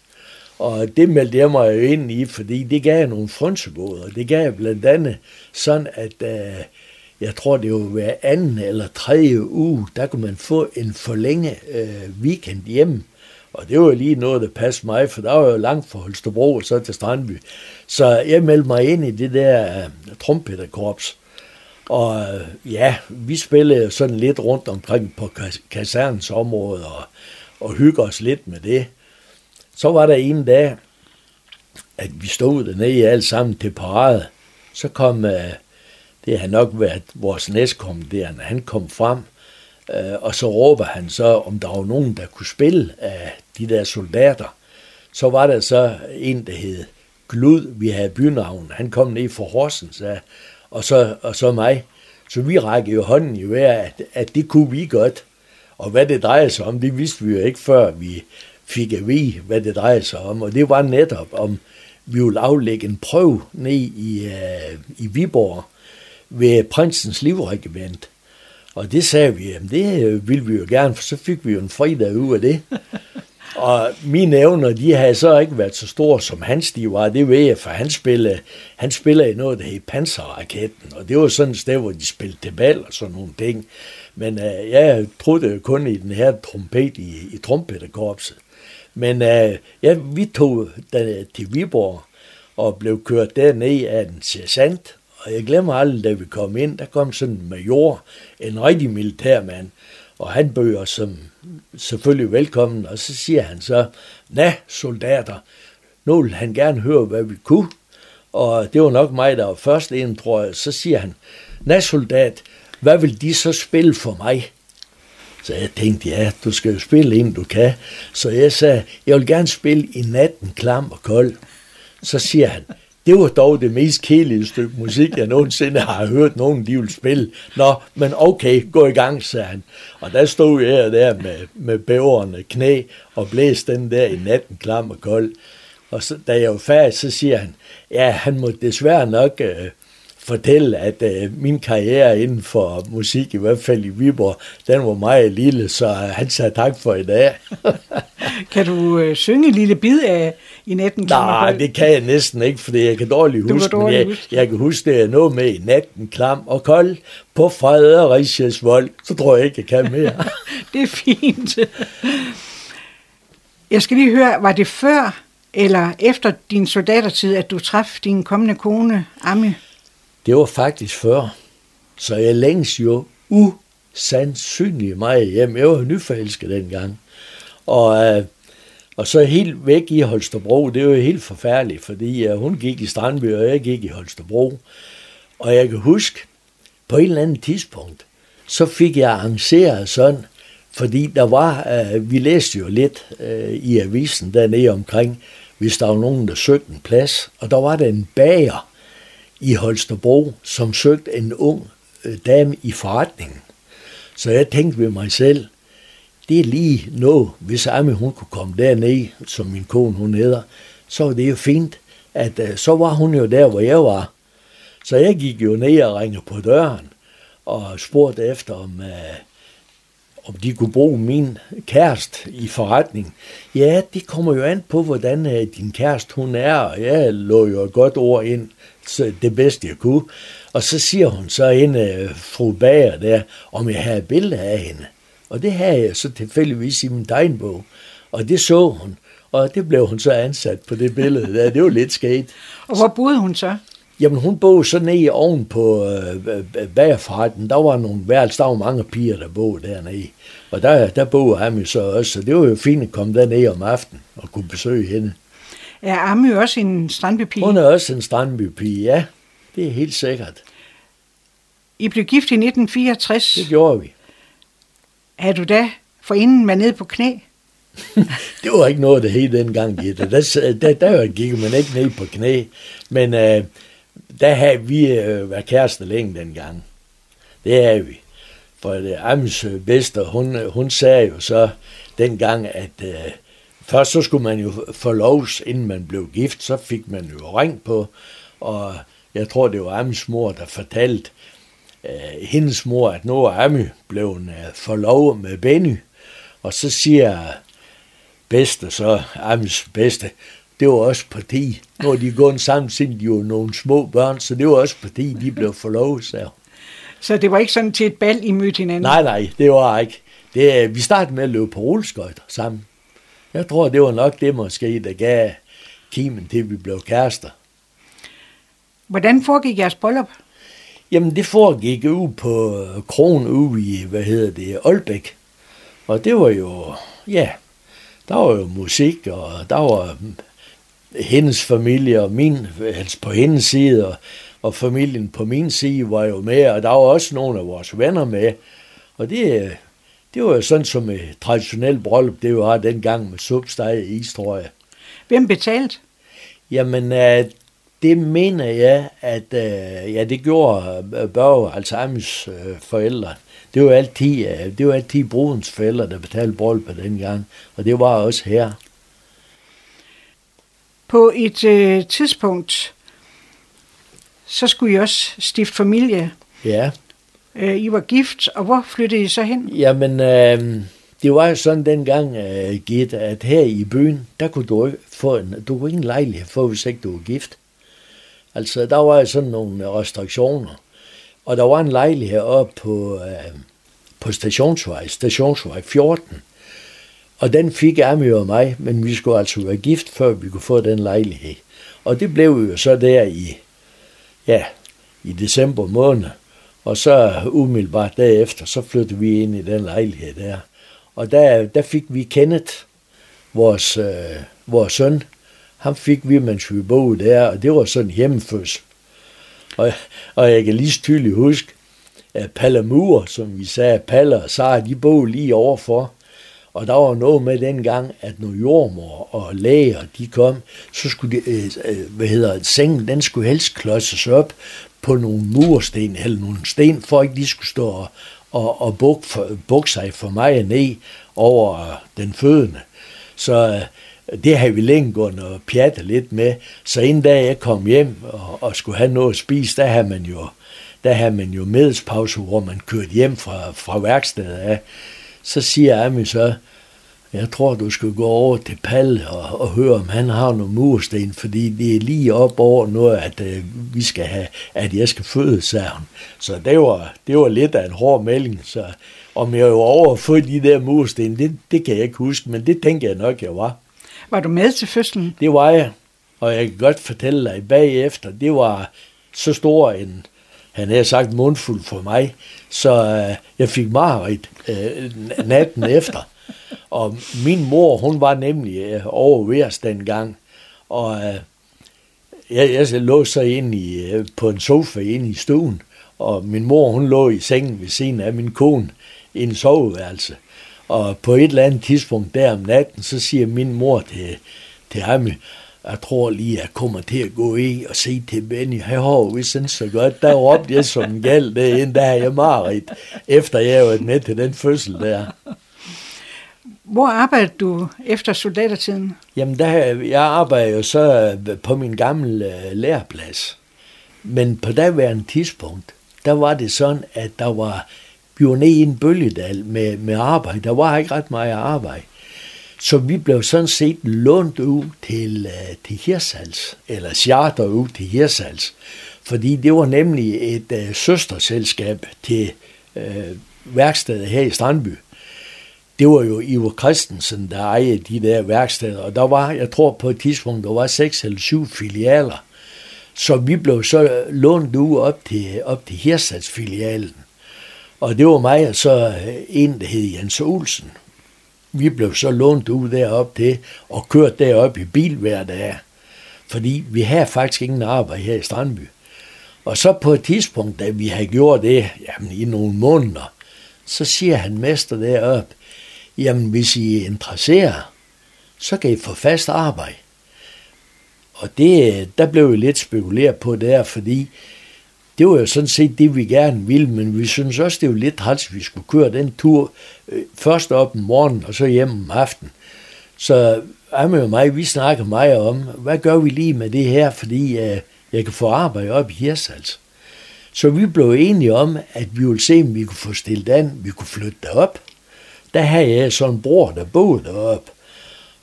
Og det meldte jeg mig jo ind i, fordi det gav nogle frønseboder. Det gav blandt andet sådan, at jeg tror, det var hver anden eller tredje uge, der kunne man få en forlænget weekend hjemme. Og det var jo lige noget, der passede mig, for der var jo langt fra Holstebro og så til Strandby. Så jeg meldte mig ind i det der trompetterkorps. Og ja, vi spillede sådan lidt rundt omkring på kasernens område og hyggede os lidt med det. Så var der en dag, at vi stod dernede alle sammen til parade. Så kom, det har nok været vores næstkommanderende, han kom frem. Og så råber han så, om der var nogen, der kunne spille af de der soldater. Så var der så en, der hed Glud, vi havde bynavn. Han kom ned fra Horsens, og så mig. Så vi rækkede jo hånden i vejret, at det kunne vi godt. Og hvad det drejede sig om, det vidste vi jo ikke, før vi fik at vide, hvad det drejede sig om. Og det var netop, om vi ville aflægge en prøve ned i Viborg ved Prinsens Livregiment. Og det sagde vi, jamen det ville vi jo gerne, for så fik vi jo en fridag ud af det. Og mine evner, de havde så ikke været så store som hans, de var. Det ved jeg, for han spillede i noget, der hed Panserraketten. Og det var sådan et sted, hvor de spillede til bal og sådan nogle ting. Men jeg troede jo kun i den her trompet i trompetterkorpset. Men vi tog til Viborg og blev kørt derned af en sergeant. Og jeg glemmer aldrig, da vi kom ind, der kom sådan en major, en rigtig militærmand, og han bøger som selvfølgelig velkommen, og så siger han så, "Nå, soldater, nu vil han gerne høre, hvad vi kunne." Og det var nok mig, der var først en, tror jeg. Så siger han, "Nå, soldat, hvad vil de så spille for mig?" Så jeg tænkte, ja, du skal jo spille en, du kan. Så jeg sagde, jeg vil gerne spille "I natten klam og kold." Så siger han, det var dog det mest kedelige stykke musik, jeg nogensinde har hørt nogen, de ville spille. Nå, men okay, gå i gang, sagde han. Og der stod jeg der med bævrende knæ og blæste den der "I natten klam og kold." Og så, da jeg var færdig, så siger han, ja, han må desværre nok fortælle, at min karriere inden for musik, i hvert fald i Viborg, den var meget lille, så han sagde tak for i dag. Kan du synge en lille bid af "I natten klam og kold"? Nej, det kan jeg næsten ikke, for jeg kan dårligt huske, jeg kan huske, det jeg nåede med "I natten klam og kold på Fredericias vold", så tror jeg ikke, jeg kan mere. Det er fint. Jeg skal lige høre, var det før eller efter din soldatertid, at du træffede din kommende kone, Ami? Det var faktisk før, så jeg længes jo usandsynligt meget hjem. Jeg var nyforelsket dengang. Og så helt væk i Holstebro, det var jo helt forfærdeligt, fordi hun gik i Strandby, og jeg gik i Holstebro. Og jeg kan huske, på et eller andet tidspunkt, så fik jeg arrangeret sådan, fordi der var, vi læste jo lidt i avisen dernede omkring, hvis der var nogen, der søgte en plads, og der var der en bager i Holstebro, som søgte en ung dame i forretningen. Så jeg tænkte ved mig selv, det er lige noget, hvis Ami hun kunne komme derned, som min kone hun hedder, så var det jo fint, at så var hun jo der, hvor jeg var. Så jeg gik jo ned og ringede på døren, og spurgte efter, om de kunne bruge min kæreste i forretningen. Ja, det kommer jo an på, hvordan din kæreste hun er, og jeg lå jo et godt ord ind, det bedste jeg kunne. Og så siger hun så hende, fru Bager der, om jeg havde billeder af hende. Og det havde jeg så tilfældigvis i min tegnbog. Og det så hun. Og det blev hun så ansat på det billede der. Det var lidt skægt. Og hvor boede hun så? Jamen hun boede så nede oven på bagerforretten. Der var nogle værelser, der var mange piger, der boede dernede. Og der boede Ami så også. Så det var jo fint at komme dernede om aftenen og kunne besøge hende. Er Ami også en strandbypige? Hun er også en strandbypige, ja. Det er helt sikkert. I blev gift i 1964. Det gjorde vi. Havde du da forinden været nede på knæ? Det var ikke noget, der hed dengang, Gitte. Der gik man ikke ned på knæ. Men der havde vi været kærester længe dengang. Det havde vi. For Amis bedste, hun sagde jo så dengang, at først så skulle man jo forloves, inden man blev gift, så fik man jo ring på, og jeg tror, det var Amis mor, der fortalte hendes mor, at nu er Ami blevet forlovet med Benny, og så siger bedste så, Amis bedste, det var også parti. Nu er de gået sammen, siden de var nogle små børn, så det var også parti, de blev forlovet, sagde hun. Så det var ikke sådan til et bal, I mødte hinanden? Nej, det var ikke. Vi startede med at løbe på rulleskøjter sammen. Jeg tror, det var nok det måske, der gav timen til, vi blev kærester. Hvordan foregik jeres bryllup? Jamen, det foregik ude på krogen ude i, Aalbæk. Og det var jo, ja, der var jo musik, og der var hendes familie og min, altså på hendes side, og familien på min side var jo med, og der var også nogle af vores venner med. Og det var jo sådan som et traditionelt bryllup, det var dengang med supsteg og is, tror jeg. Hvem betalte? Jamen, det mener jeg, at ja, det gjorde Børge, altså Amis forældre. Det var altid, brudens forældre, der betalte bryllupet dengang, og det var også her. På et tidspunkt, så skulle I også stifte familie. Ja. I var gift, og hvor flyttede I så hen? Jamen, det var jo sådan dengang, Gitte, at her i byen, der kunne du ikke få en lejlighed for, hvis ikke du var gift. Altså, der var jo sådan nogle restriktioner. Og der var en lejlighed oppe på Stationsvej 14. Og den fik Ami og mig, men vi skulle altså være gift, før vi kunne få den lejlighed. Og det blev jo så der i december måned. Og så umiddelbart derefter, så flyttede vi ind i den lejlighed der. Og der fik vi Kenneth, vores søn. Ham fik vi, mens vi boede der, og det var sådan en hjemmefødsel. Og jeg kan lige tydeligt huske, at Pallamur, som vi sagde, Palle og Sara, de boede lige overfor. Og der var noget med dengang, at når jordmor og læger, de kom, så skulle sengen, den skulle helst klodses op på nogle mursten eller nogle sten, for ikke de skulle stå og bukke sig for mig ned over den fødende. Så det havde vi længe gået og pjattet lidt med. Så en dag jeg kom hjem og skulle have noget at spise, der havde man jo middagspause, hvor man kørte hjem fra værkstedet af. Så siger Ami så, jeg tror, du skal gå over til Palle og høre, om han har nogle mursten, fordi det er lige op over noget, at vi skal have, at jeg skal føde, sagde hun. Så det var lidt af en hård melding, så om jeg var over at få de der mursten, det kan jeg ikke huske, men det tænker jeg nok, jeg var. Var du med til fødslen? Det var jeg, og jeg kan godt fortælle dig bagefter, det var så stor en, han havde sagt, mundfuld for mig, så jeg fik mareridt natten efter. Og min mor, hun var nemlig overværs dengang, og jeg lå så på en sofa inde i stuen, og min mor, hun lå i sengen ved siden af min kone i en soveværelse. Og på et eller andet tidspunkt der om natten, så siger min mor til Ami, jeg tror lige, jeg kommer til at gå i og se til Benny. Jeg har jo sådan så godt. Der råbte jeg som en gal derinde, der havde jeg mareridt, efter jeg var med til den fødsel der. Hvor arbejdede du efter soldatertiden? Jamen, jeg arbejdede jo så på min gamle læreplads. Men på daværende tidspunkt, der var det sådan, at vi var nede i en bølgedal med arbejde. Der var ikke ret meget arbejde. Så vi blev sådan set lånt ud til Hirtshals, eller charter ud til Hirtshals. Fordi det var nemlig et søsterselskab til værkstedet her i Strandby. Det var jo Ida Christensen, der ejede de der værksteder, og der var, jeg tror på et tidspunkt, der var 6 eller 7 filialer. Så vi blev så lånt ud op til Hirtshals-filialen. Og det var mig og så en, der hed Jens Olsen. Vi blev så lånt ud derop til og kørt derop i bil hver dag, fordi vi havde faktisk ingen arbejde her i Strandby. Og så på et tidspunkt, da vi havde gjort det, jamen i nogle måneder, så siger han mester derop, jamen hvis I er interesseret, så kan I få fast arbejde. Og der blev vi lidt spekuleret på der, fordi det var jo sådan set det, vi gerne ville, men vi synes også, det var lidt træls, vi skulle køre den tur først op om morgenen og så hjem om aftenen. Så Ami og mig, vi snakker meget om, hvad gør vi lige med det her, fordi jeg kan få arbejde op i Hirtshals. Så vi blev enige om, at vi ville se, om vi kunne få stillet an, vi kunne flytte derop. Der havde jeg sådan en bror, der boede deroppe,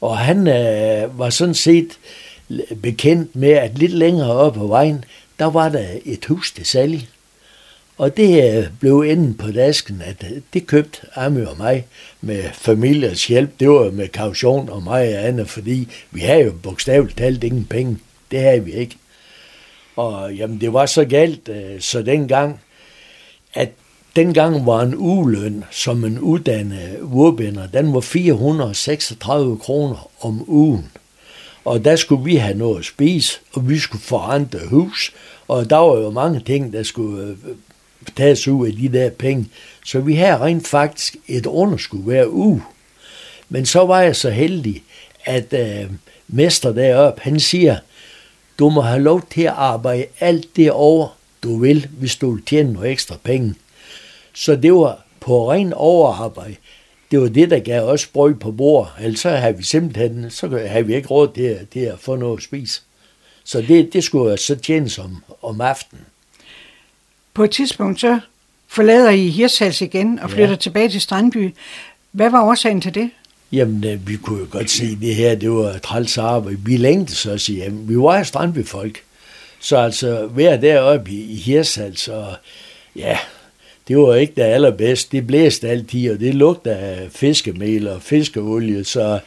og han var sådan set bekendt med, at lidt længere op på vejen, der var der et hus til salg, Og det blev enden på dasken, at det købte Ami og mig med familiers hjælp. Det var med kaution og mig og andet, fordi vi havde jo bogstaveligt talt ingen penge. Det havde vi ikke. Og jamen, det var så galt, så dengang, at dengang var en ugeløn som en uddannet urbinder, den var 436 kroner om ugen. Og der skulle vi have noget at spise, og vi skulle forrente hus, og der var jo mange ting, der skulle tages ud af de der penge. Så vi havde rent faktisk et underskud hver uge. Men så var jeg så heldig, at mester deroppe, han siger, du må have lov til at arbejde alt det over, du vil, hvis du vil tjene noget ekstra penge. Så det var på ren overarbejde. Det var det, der gav os brød på bordet. Ellers så havde vi simpelthen, så havde vi ikke råd til at få noget at spise. Så det skulle jeg så tjenes om aftenen. På et tidspunkt så forlader I Hirtshals igen og flytter tilbage til Strandby. Hvad var årsagen til det? Jamen, vi kunne jo godt se, det her, det var træls arbejde. Vi længte så at sige, jamen, vi var jo Strandby-folk. Så altså, være deroppe i Hirtshals, og ja, det var ikke det allerbedste. Det blæste altid, og det lugtede af fiskemel og fiskeolie, så...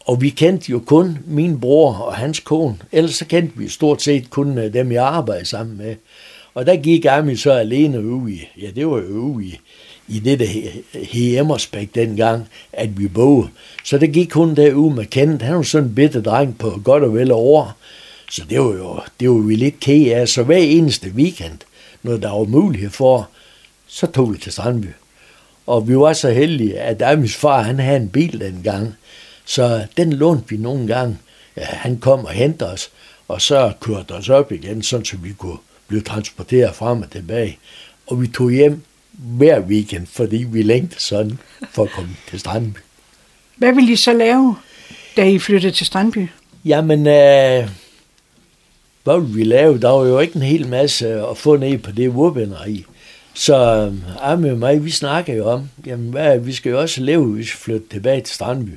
Og vi kendte jo kun min bror og hans kone. Ellers så kendte vi stort set kun dem, jeg arbejdede sammen med. Og der gik Ami så alene ude i, ja det var jo ude i det der Hemmersbæk dengang, at vi boede. Så der gik hun derude med Kenneth. Han var sådan en bitte dreng på godt og vel år. Så det var vi lidt ked af. Så hver eneste weekend, når der var mulighed for, så tog vi til Strandby. Og vi var så heldige, at Amis far, han havde en bil dengang. Så den lånte vi nogle gange. Ja, han kom og hentede os, og så kørte os op igen, sådan så vi kunne blive transporteret frem og tilbage. Og vi tog hjem hver weekend, fordi vi længte sådan for at komme til Strandby. Hvad ville I så lave, da I flyttede til Strandby? Jamen, hvad ville vi lave? Der var jo ikke en hel masse at få ned på det urbinderi. Så Ami og mig, vi snakkede jo om, jamen, vi skal jo også leve, hvis vi flytter tilbage til Strandby.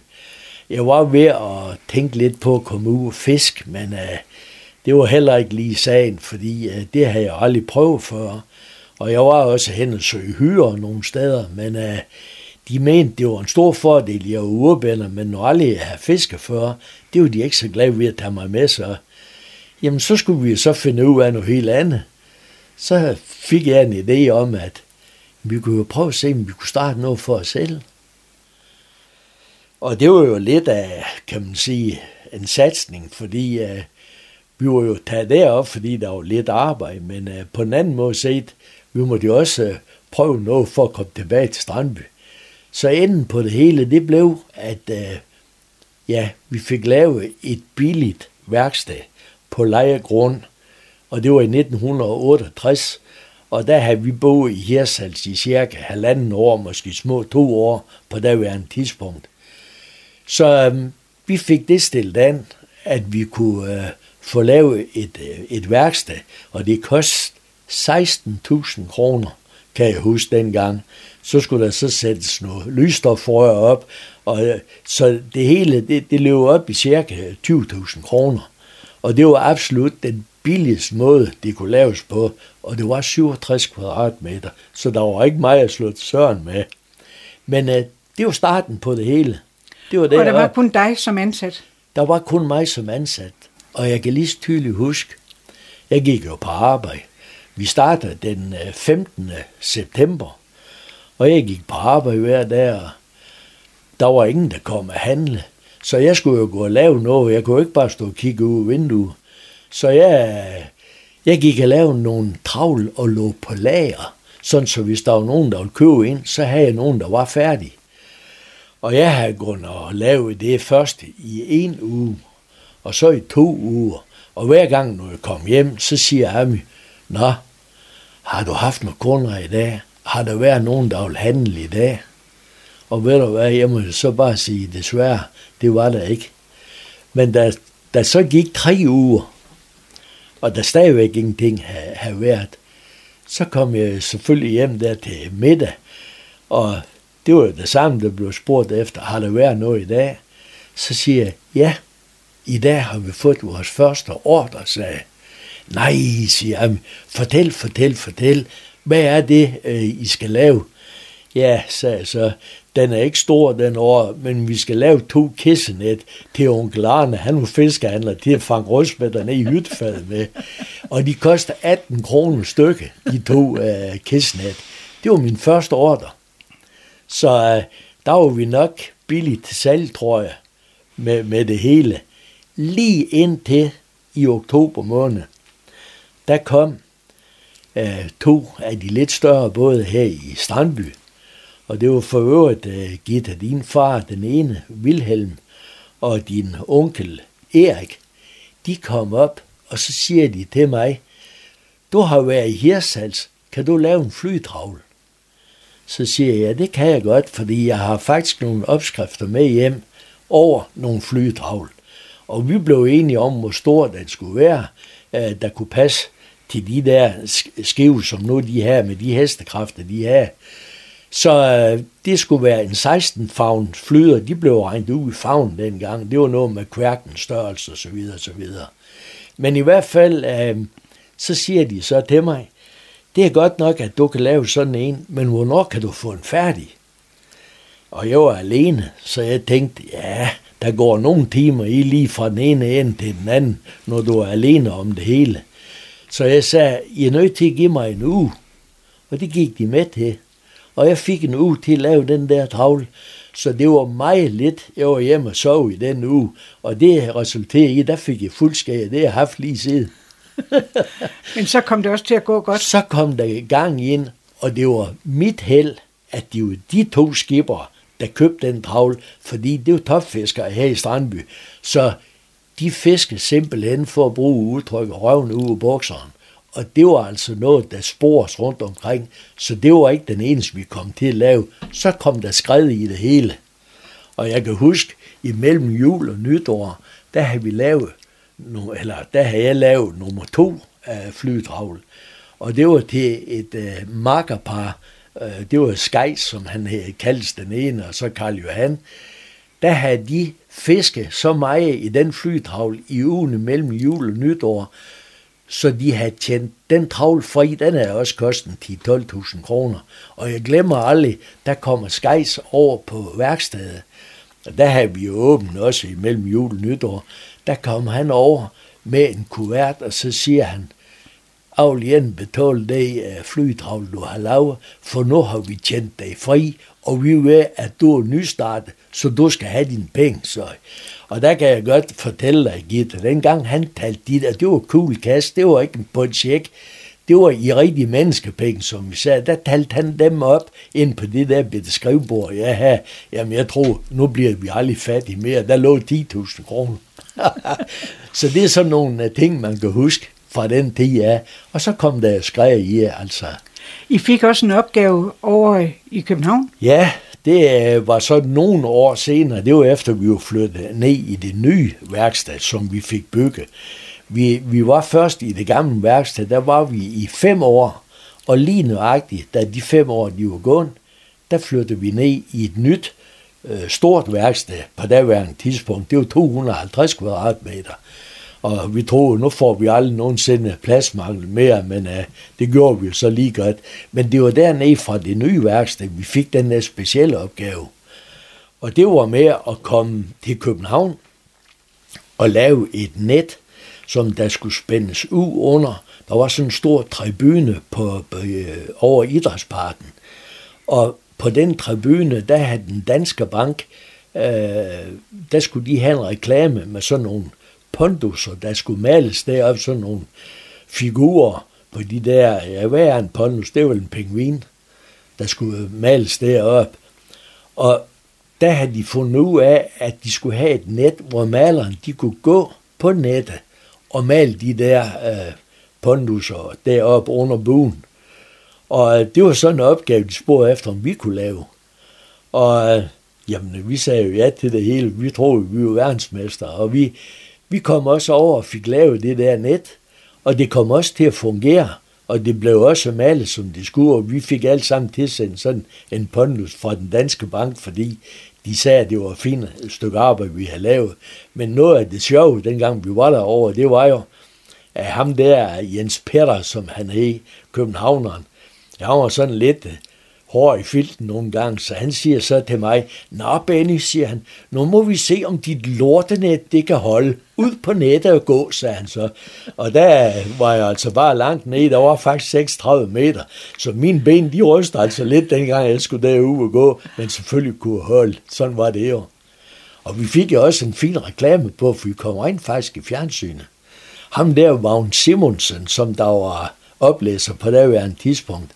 Jeg var ved at tænke lidt på at komme ud og fisk, men det var heller ikke lige sagen, fordi det havde jeg aldrig prøvet før. Og jeg var også hen og søge hyre nogle steder, men de mente, det var en stor fordel, jeg var urbænder, men når aldrig havde fisket før, det var de ikke så glade ved at tage mig med. Så, jamen, så skulle vi så finde ud af noget helt andet. Så fik jeg en idé om, at vi kunne jo prøve at se, om vi kunne starte noget for os selv. Og det var jo lidt af, kan man sige, en satsning, fordi vi var jo taget derop, fordi der var lidt arbejde, men på en anden måde set, vi måtte jo også prøve noget for at komme tilbage til Strandby. Så enden på det hele, det blev, at vi fik lavet et billigt værksted på lejegrund, og det var i 1968, og der havde vi boet i Hirtshals i cirka halvanden år, måske små 2 år på daværende tidspunkt. Så vi fik det stillet an, at vi kunne få lavet et værksted, og det kostede 16.000 kroner, kan jeg huske dengang. Så skulle der så sættes noget lysstofrør op, og så det hele, det løb op i cirka 20.000 kroner. Og det var absolut den billigste måde, det kunne laves på, og det var 67 kvadratmeter, så der var ikke meget at slå til søren med. Men det var starten på det hele. Og der var kun dig som ansat? Der var kun mig som ansat, og jeg kan lige så tydeligt huske, jeg gik jo på arbejde. Vi startede den 15. september, og jeg gik på arbejde hver dag, og der var ingen, der kom at handle. Så jeg skulle jo gå og lave noget, jeg kunne ikke bare stå og kigge ud af vinduet. Så jeg gik og lavede nogle travl og lå på lager, sådan så hvis der var nogen, der ville købe ind, så havde jeg nogen, der var færdig. Og jeg havde gået og lavet det først i 1 uge, og så i 2 uger. Og hver gang, når jeg kom hjem, så siger Ami, nå, har du haft nogle kunder i dag? Har der været nogen, der vil handle i dag? Og ved du hvad, jeg må så bare sige, desværre, det var der ikke. Men der så gik 3 uger, og der stadigvæk ingenting havde været, så kom jeg selvfølgelig hjem der til middag, og det var jo det samme, der blev spurgt efter, har der været noget i dag? Så siger jeg, ja, i dag har vi fået vores første ordre, sagde jeg. Nej, siger jeg, fortæl, hvad er det, I skal lave? Ja, sagde så, den er ikke stor den år, men vi skal lave 2 kissenet til onkel Arne. Han var fiskehandler, de har fanget rødspætterne i hyttefadet med. Og de koster 18 kroner stykke, de 2 kissenet. Det var min første ordre. Så der var vi nok billigt til salg, tror jeg, med det hele. Lige indtil i oktober måned, der kom 2 af de lidt større både her i Strandby. Og det var for øvrigt Gitte, din far, den ene, Vilhelm, og din onkel, Erik. De kom op, og så siger de til mig, du har været i Hirtshals, kan du lave en flytravl? Så siger jeg, det kan jeg godt, fordi jeg har faktisk nogle opskrifter med hjem over nogle flytravl. Og vi blev enige om, hvor stor den skulle være, der kunne passe til de der skive, som nu de her med de hestekræfter, de har. Så det skulle være en 16-favn flyder. De blev regnet ud i favn dengang. Det var noget med kværkens størrelse og så videre, så videre. Men i hvert fald, så siger de så til mig, det er godt nok, at du kan lave sådan en, men hvornår kan du få en færdig? Og jeg var alene, så jeg tænkte, ja, der går nogle timer i lige fra den ene ende til den anden, når du er alene om det hele. Så jeg sagde, I er nødt til at give mig en uge, og det gik de med til. Og jeg fik en uge til at lave den der travl, så det var meget lidt, jeg var hjemme og sov i den uge. Og det resulterede i, der fik jeg fuldskab, det har jeg haft lige siden. Men så kom det også til at gå godt? Så kom der gang ind, og det var mit held, at det var de 2 skipper, der købte den travl, fordi det var topfiskere her i Strandby. Så de fiskede simpelthen for at bruge udtrykket røven ud af bukseren. Og det var altså noget, der spores rundt omkring, så det var ikke den eneste, vi kom til at lave. Så kom der skred i det hele. Og jeg kan huske, imellem jul og nytår, der havde jeg lavet nummer 2 af flytravl. Og det var til et makkerpar, det var Skejs, som han havde kaldt den ene, og så Karl Johan. Der havde de fisket så meget i den flytravl i ugen mellem jul og nytår, så de har tjent den travl fri, den er også kosten 10-12.000 kroner. Og jeg glemmer aldrig, der kommer Skejs over på værkstedet. Og der havde vi jo åbent også imellem jul og nytår. Der kom han over med en kuvert, og så siger han, Aulien betal det flytravl, du har lavet, for nu har vi tjent dig fri, og vi ved, at du er nystartet, så du skal have dine penge, så. Og der kan jeg godt fortælle dig, Gitte, dengang han talte det var cool cash, det var ikke på en check, det var i rigtige menneskepenge, som vi sagde, der talte han dem op ind på det der bitte skrivebord, jeg havde. Jamen jeg tror, nu bliver vi aldrig fattige mere, der lå 10.000 kroner. Så det er sådan nogle ting, man kan huske fra den tid af, og så kom der skræk i altså. I fik også en opgave over i København? Ja, det var så nogle år senere, det var efter vi var flyttet ned i det nye værksted, som vi fik bygget. Vi var først i det gamle værksted, der var vi i 5 år, og lige nøjagtigt, da de 5 år de var gået, der flyttede vi ned i et nyt stort værksted på daværende tidspunkt. Det var 250 kvadratmeter. Og vi troede, nu får vi aldrig nogensinde pladsmangel mere, men det gjorde vi så lige godt. Men det var dernede fra det nye værksted, vi fik den der specielle opgave. Og det var med at komme til København og lave et net, som der skulle spændes ud under. Der var sådan en stor tribune over Idrætsparken. Og på den tribune, der havde den Danske Bank, der skulle de have en reklame med sådan nogle Pondus, og der skulle males deroppe sådan nogle figurer på de der, ja, hvad er en pondus? Det er vel en pingvin, der skulle males deroppe. Og der havde de fundet ud af, at de skulle have et net, hvor maleren de kunne gå på nettet og male de der ponduser deroppe under buen. Og det var sådan en opgave, de spurgte efter, om vi kunne lave. Og jamen, vi sagde jo ja til det hele. Vi troede, vi var verdensmester, og vi kom også over og fik lavet det der net, og det kom også til at fungere, og det blev også malet, som det skulle, og vi fik alt sammen tilsendt sådan en pondus fra den Danske Bank, fordi de sagde, at det var et fint stykke arbejde, vi havde lavet. Men noget af det sjove, dengang vi var derovre, det var jo, at ham der, Jens Peter, som han hed, københavneren, Jeg var sådan lidt hård i filten nogle gange, så han siger så til mig, nå Benny, siger han, nu må vi se, om dit lortenet, det kan holde. Ud på nettet og gå, sagde han så. Og der var jeg altså bare langt ned, der var faktisk 36 meter, så mine ben, de rystede altså lidt, dengang jeg skulle derude og gå, men selvfølgelig kunne holde. Sådan var det jo. Og vi fik jo også en fin reklame på, for vi kom rent faktisk i fjernsynet. Ham der, Vagn Simonsen, som der var oplæser på daværende tidspunkt,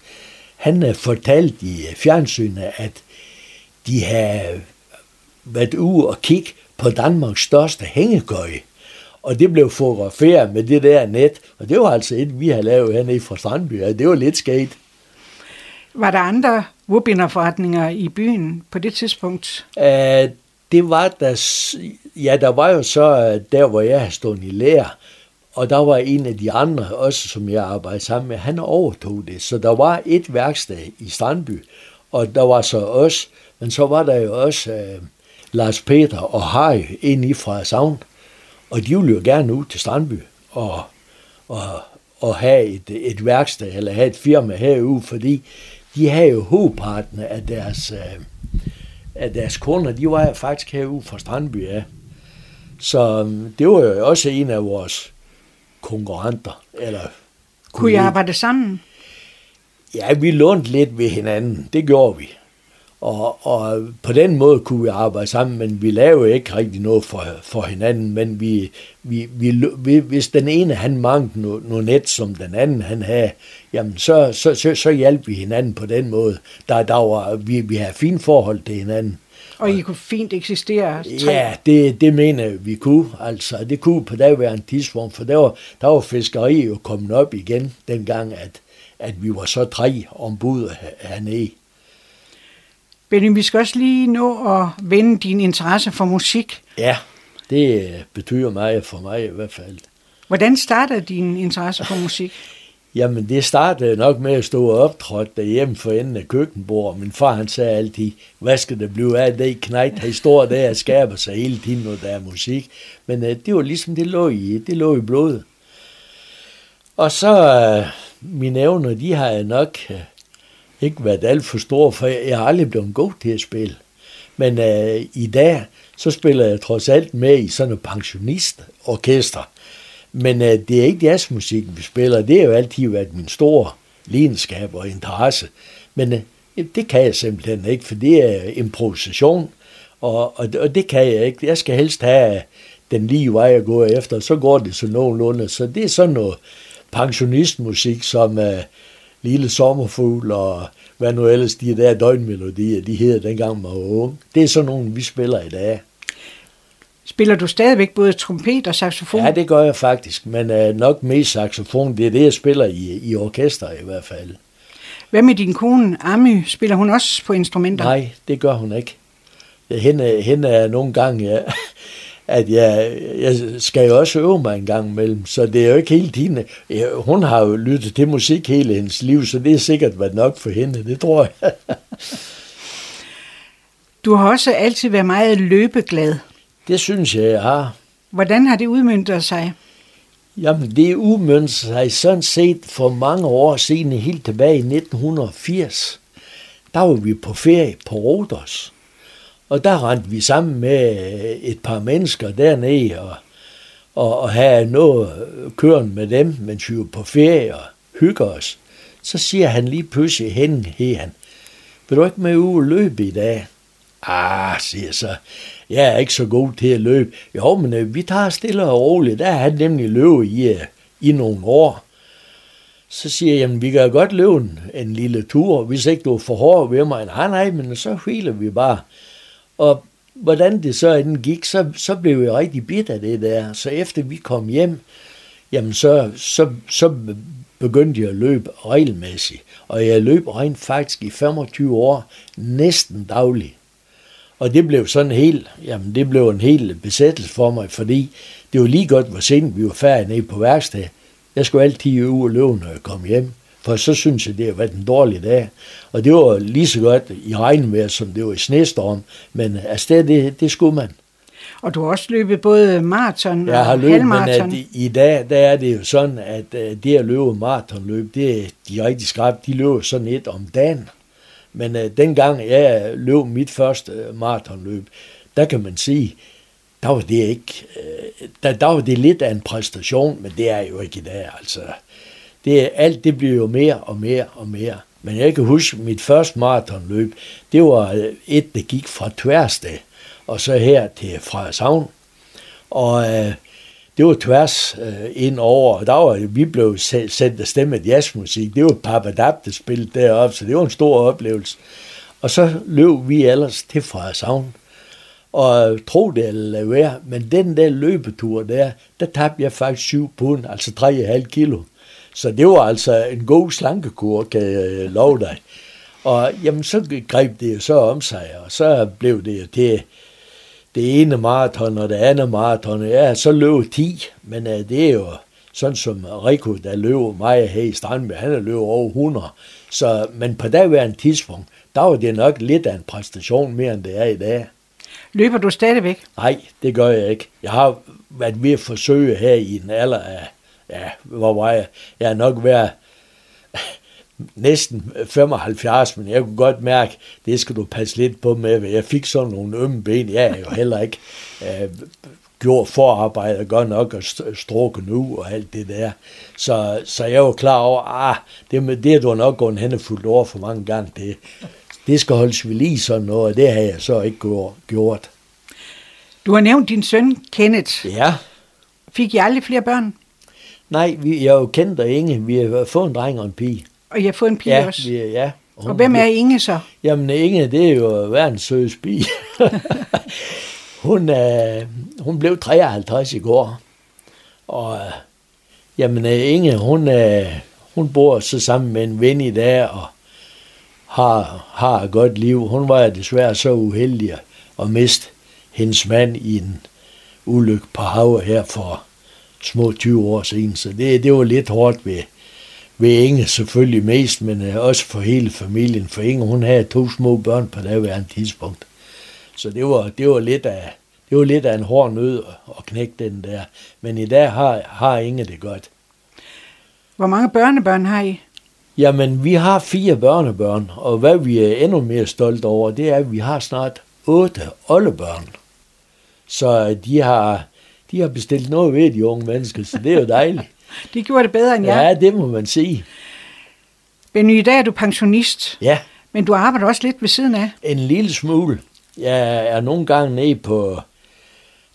han fortalte i fjernsynet, at de havde været ude og kigge på Danmarks største hængekøje. Og det blev fotograferet med det der net. Og det var altså et, vi havde lavet hernede fra Strandby, og det var lidt skægt. Var der andre Wobinder-forretninger i byen på det tidspunkt? Det var der... Ja, der var jo så der, hvor jeg havde stået i lære. Og der var en af de andre, også som jeg arbejdede sammen med, han overtog det. Så der var et værksted i Strandby, og der var så os, men så var der jo også Lars Peter og Harry inde fra Savn. Og de ville jo gerne ud til Strandby og have et værksted, eller have et firma herude, fordi de havde jo hovedparten af deres kunder, de var faktisk herude fra Strandby af. Ja. Så det var jo også en af vores konkurrenter. Eller kunne I arbejde sammen? Ja, vi lånte lidt ved hinanden. Det gjorde vi. Og på den måde kunne vi arbejde sammen, men vi lavede ikke rigtig noget for hinanden. Men vi, hvis den ene han manglede noget net, som den anden han havde, jamen så hjalp vi hinanden på den måde. Vi havde fint forhold til hinanden. Og I kunne fint eksistere? Ja, det mener vi kunne. Altså, det kunne på daværende tidspunkt, for der var fiskeri jo kommet op igen, dengang, at vi var så tre ombud hernede. Benny, vi skal også lige nå at vende din interesse for musik. Ja, det betyder meget for mig i hvert fald. Hvordan startede din interesse for musik? Jamen, det startede nok med at stå og optrådte derhjemme for enden af køkkenbordet. Min far, han sagde altid, hvad skal der blive af det knægt? Historier der skaber sig hele tiden, når der er musik. Men det var ligesom, det lå i blodet. Og så, mine evner, de har jeg nok ikke været alt for store, for jeg har aldrig blevet god til at spille. Men i dag, så spiller jeg trods alt med i sådan et pensionistorkester. Men det er ikke jazzmusikken, vi spiller. Det har jo altid været min store lidenskab og interesse. Men det kan jeg simpelthen ikke, for det er improvisation, og det kan jeg ikke. Jeg skal helst have den lige vej at gå efter, og så går det så nogenlunde. Så det er sådan noget pensionistmusik, som Lille Sommerfugl og hvad nu ellers de der døgnmelodier, de hedder dengang med Åge. Det er sådan nogle, vi spiller i dag. Spiller du stadigvæk både trompet og saxofon? Ja, det gør jeg faktisk, men nok mest saxofon. Det er det, jeg spiller i orkester i hvert fald. Hvad med din kone, Ami? Spiller hun også på instrumenter? Nej, det gør hun ikke. Hende er nogle gange, ja, at jeg skal jo også øve mig en gang imellem, så det er jo ikke hele tiden. Hun har jo lyttet til musik hele hendes liv, så det er sikkert været nok for hende, det tror jeg. Du har også altid været meget løbeglad. Det synes jeg har. Hvordan har det udmøntet sig? Jamen, det udmøntede sig sådan set for mange år siden, helt tilbage i 1980. Der var vi på ferie på Rodos, og der rendte vi sammen med et par mennesker dernede og havde noget køren med dem, mens vi var på ferie og hygger os. Så siger han lige pludselig hen, vil du ikke med uge løbe i dag? Siger så, jeg er ikke så god til at løbe. Jo, men vi tager stille og roligt. Der har han nemlig løbet i nogle år. Så siger jeg, jamen vi kan godt løbe en lille tur, hvis ikke du er for hård ved mig. Nej, men så hviler vi bare. Og hvordan det så inden gik, så blev jeg rigtig bidt af det der. Så efter vi kom hjem, jamen så begyndte jeg at løbe regelmæssigt. Og jeg løb rent faktisk i 25 år, næsten dagligt. Og det blev sådan en hel besættelse for mig, fordi det var lige godt, hvor sent vi var færdige nede på værksted. Jeg skulle altid ud og løbe, når jeg kom hjem, for så synes jeg, det havde været en dårlig dag. Og det var lige så godt i regnvejr, som det var i snestorm, men afsted, det skulle man. Og du har også løbet både maraton og halvmaraton. I dag der er det jo sådan, at det at løbe maratonløb, det er de rigtig skarpe. De løber sådan et om dagen. Men dengang jeg løb mit første maratonløb, der kan man sige, der var det ikke. Der var det lidt af en præstation, men det er jo ikke i dag. Altså. Alt det bliver jo mere og mere og mere. Men jeg kan huske, mit første maratonløb, det var et, der gik fra Tværsted, og så her til Savn. Og det var tværs ind over, og der var, vi blev sendt af stemmet jazzmusik. Det var Papadab, der spillede deroppe, så det var en stor oplevelse. Og så løb vi ellers til Savn. Og tro det eller være, men den der løbetur der tabte jeg faktisk 7 pund, altså 3,5 kilo. Så det var altså en god slankekur, kan jeg love dig. Og jamen, så greb det jo så om sig, og så blev det jo til det ene maraton og det andet maraton. Ja, så løb 10, men det er jo sådan som Rico, der løb mig her i Strandby, han har løbet over 100. Så, men på daværende tidspunkt, der var det nok lidt af en præstation mere, end det er i dag. Løber du stadigvæk? Nej, det gør jeg ikke. Jeg har været ved at forsøge her i en alder af, ja, hvor var jeg? Jeg har nok været næsten 75, men jeg kunne godt mærke, det skal du passe lidt på med. Jeg fik sådan nogle ømme ben. Jeg er jo heller ikke gjort forarbejde godt nok og strukket nu og alt det der. Så jeg var klar over, det var nok gået hen og fuldt over for mange gange. Det skal holdes ved lige sådan noget, og det har jeg så ikke gjort. Du har nævnt din søn, Kenneth. Ja. Fik I aldrig flere børn? Nej, jeg er jo kendt og Inge. Vi har fået en dreng og en pige. Og jeg har fået en pige også? Ja. Og hvem er Inge så? Jamen Inge, det er jo verdens søde pige. Hun blev 53 i går. Og jamen Inge, hun bor så sammen med en ven i dag og har et godt liv. Hun var desværre så uheldig at miste hendes mand i en ulykke på havet her for små 20 år siden, så det var lidt hårdt ved Inge selvfølgelig mest, men også for hele familien, for Inge, hun havde 2 små børn på daværende tidspunkt. Så det var lidt af en hård nød at knække den der, men i dag har Inge det godt. Hvor mange børnebørn har I? Jamen, vi har 4 børnebørn, og hvad vi er endnu mere stolte over, det er, at vi har snart 8 oldebørn. Så de har bestilt noget ved de unge mennesker, så det er jo dejligt. De gjorde det bedre end jeg. Ja, det må man sige. Benny, i dag er du pensionist. Ja. Men du arbejder også lidt ved siden af. En lille smule. Jeg er nogle gange nede på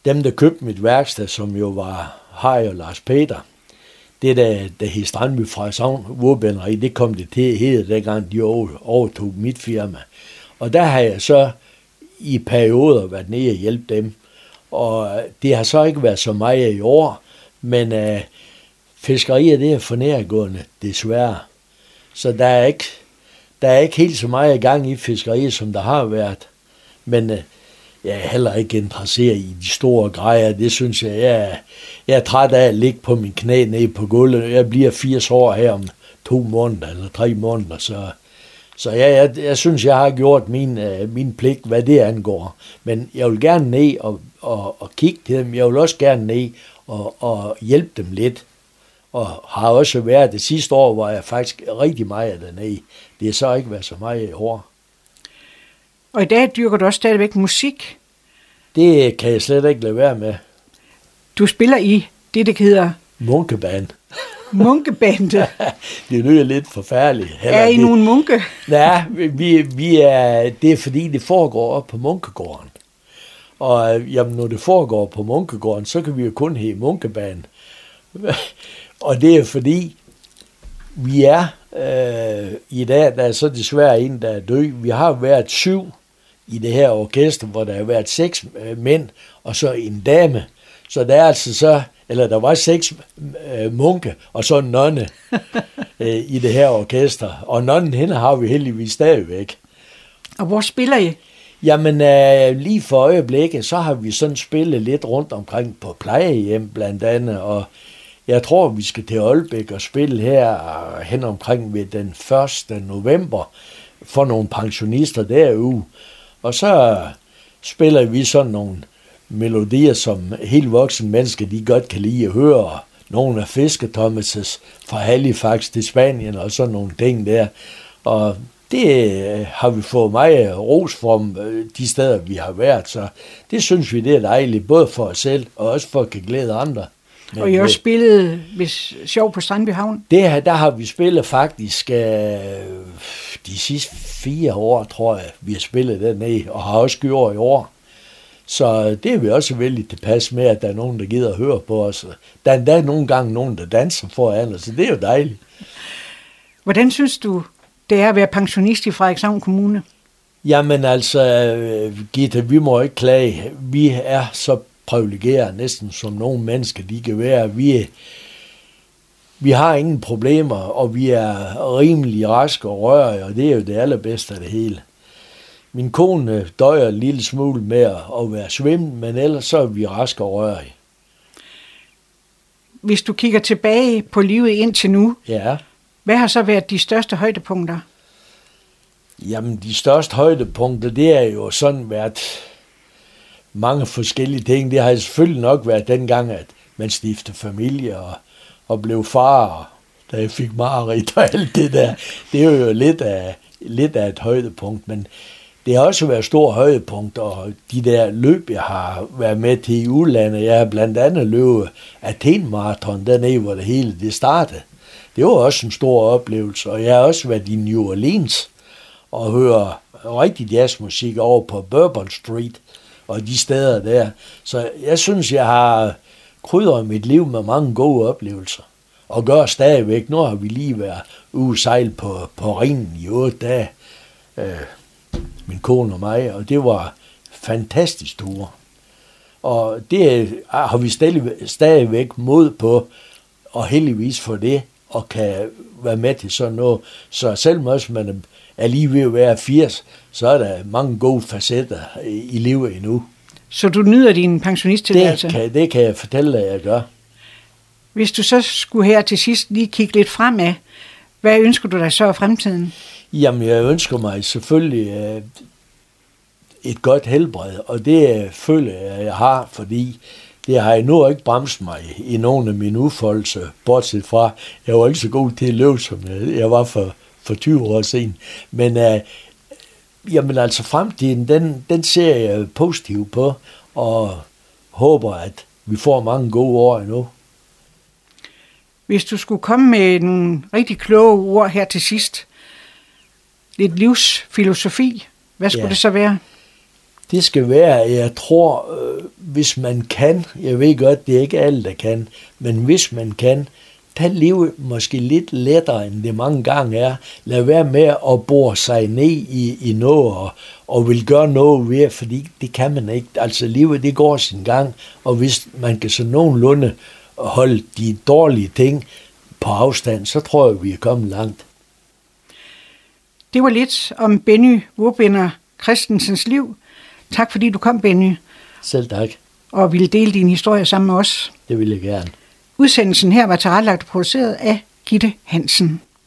dem, der købte mit værksted, som jo var Harry og Lars Peter. Det der hed Strandby fra Savn, Vodbinder, det kom det til at hedde, dengang de overtog mit firma. Og der har jeg så i perioder været nede og hjælpe dem. Og det har så ikke været så meget i år, men fiskerier, det er for nærgående, desværre. Så der er ikke helt så meget i gang i fiskerier, som der har været. Men jeg er heller ikke interesseret i de store grejer. Det synes jeg, jeg er træt af at ligge på min knæ nede på gulvet. Jeg bliver 80 år her om 2 måneder eller 3 måneder, så jeg synes, jeg har gjort min pligt, hvad det angår. Men jeg vil gerne ned og kigge til dem. Jeg vil også gerne ned og hjælpe dem lidt. Og har også været det sidste år, hvor jeg faktisk rigtig meget dernede. Det er så ikke været så meget i år. Og i dag dyrker du også stadigvæk musik? Det kan jeg slet ikke lade være med. Du spiller i det hedder... Munkebandet. Munkebandet. Det lyder lidt forfærdeligt. Er I nogle munke? Nej, vi er, det er fordi, det foregår op på Munkegården. Og jamen, når det foregår på Munkegården, så kan vi jo kun hedde Munkebandet. Og det er fordi, vi er i dag, der er så desværre en, der er død. Vi har været 7 i det her orkester, hvor der har været 6 mænd og så en dame. Så der er altså så... Eller der var 6 munke og så en nonne i det her orkester. Og nonnen hende har vi heldigvis stadigvæk. Og hvor spiller I? Jamen lige for øjeblikket, så har vi sådan spillet lidt rundt omkring på plejehjem blandt andet. Og jeg tror, vi skal til Aalbæk og spille her hen omkring ved den 1. november for nogle pensionister derude. Og så spiller vi sådan nogle melodier, som helt voksne mennesker, de godt kan lide at høre. Nogle af Fiskertommes fra Halifax til Spanien og sådan nogle ting der. Og det har vi fået meget ros fra de steder, vi har været. Så det synes vi, det er dejligt, både for os selv og også for at kan glæde andre. Men og I også spillede sjov på Strandby Havn? Det her, der har vi spillet faktisk de sidste 4 år, tror jeg, vi har spillet dernede, og har også gjort i år. Så det er vi også vældig tilpas med, at der er nogen, der gider at høre på os. Der er endda nogle gange nogen, der danser foran os, så det er jo dejligt. Hvordan synes du, det er at være pensionist i Frederikshavn Kommune? Jamen altså, Gitte, vi må ikke klage. Vi er så privilegerede næsten som nogle mennesker, de kan være. Vi har ingen problemer, og vi er rimelig raske og rørige, og det er jo det allerbedste af det hele. Min kone døjer en lille smule med at være svimmet, men ellers så er vi raske og rørige. Hvis du kigger tilbage på livet indtil nu, ja. Hvad har så været de største højdepunkter? Jamen, de største højdepunkter, det er jo sådan været mange forskellige ting. Det har selvfølgelig nok været dengang, at man stiftede familie og blev far, da jeg fik mareridt og alt det der. Det er jo lidt af et højdepunkt, men det har også været store højdepunkter, og de der løb, jeg har været med til i udlandet. Jeg har blandt andet løbet Athen-marathon dernede, hvor det hele det startede. Det var også en stor oplevelse, og jeg har også været i New Orleans og høre rigtig jazzmusik over på Bourbon Street og de steder der. Så jeg synes, jeg har krydret mit liv med mange gode oplevelser og gør stadigvæk. Nu har vi lige været ude sejl på Rhinen i 8 dage, min kone og mig, og det var fantastisk ture. Og det har vi stadigvæk mod på, og heldigvis for det, og kan være med til sådan noget. Så selvom også man er lige ved at være 80, så er der mange gode facetter i livet endnu. Så du nyder din pensionisttilværelse? Det kan jeg fortælle dig, at jeg gør. Hvis du så skulle her til sidst lige kigge lidt fremad, hvad ønsker du dig så i fremtiden? Jamen, jeg ønsker mig selvfølgelig et godt helbred, og det føler jeg, jeg har, fordi det har endnu ikke bremset mig i nogen af mine udfoldelser, bortset fra, jeg var ikke så god til at løbe, som jeg var for 20 år siden. Men jamen, altså fremtiden, den ser jeg positivt på, og håber, at vi får mange gode år endnu. Hvis du skulle komme med en rigtig kloge ord her til sidst, lidt livsfilosofi, hvad skulle det så være? Det skal være, jeg tror, hvis man kan, jeg ved godt, det er ikke alle, der kan, men hvis man kan, tag livet måske lidt lettere, end det mange gange er. Lad være med at bore sig ned i noget og vil gøre noget ved, fordi det kan man ikke. Altså livet, det går sin gang, og hvis man kan så nogenlunde holde de dårlige ting på afstand, så tror jeg, vi er kommet langt. Det var lidt om Benny Vodbinder Christensens liv. Tak fordi du kom, Benny. Selv tak. Og ville dele din historie sammen med os. Det ville jeg gerne. Udsendelsen her var tilrettelagt og produceret af Gitte Hansen.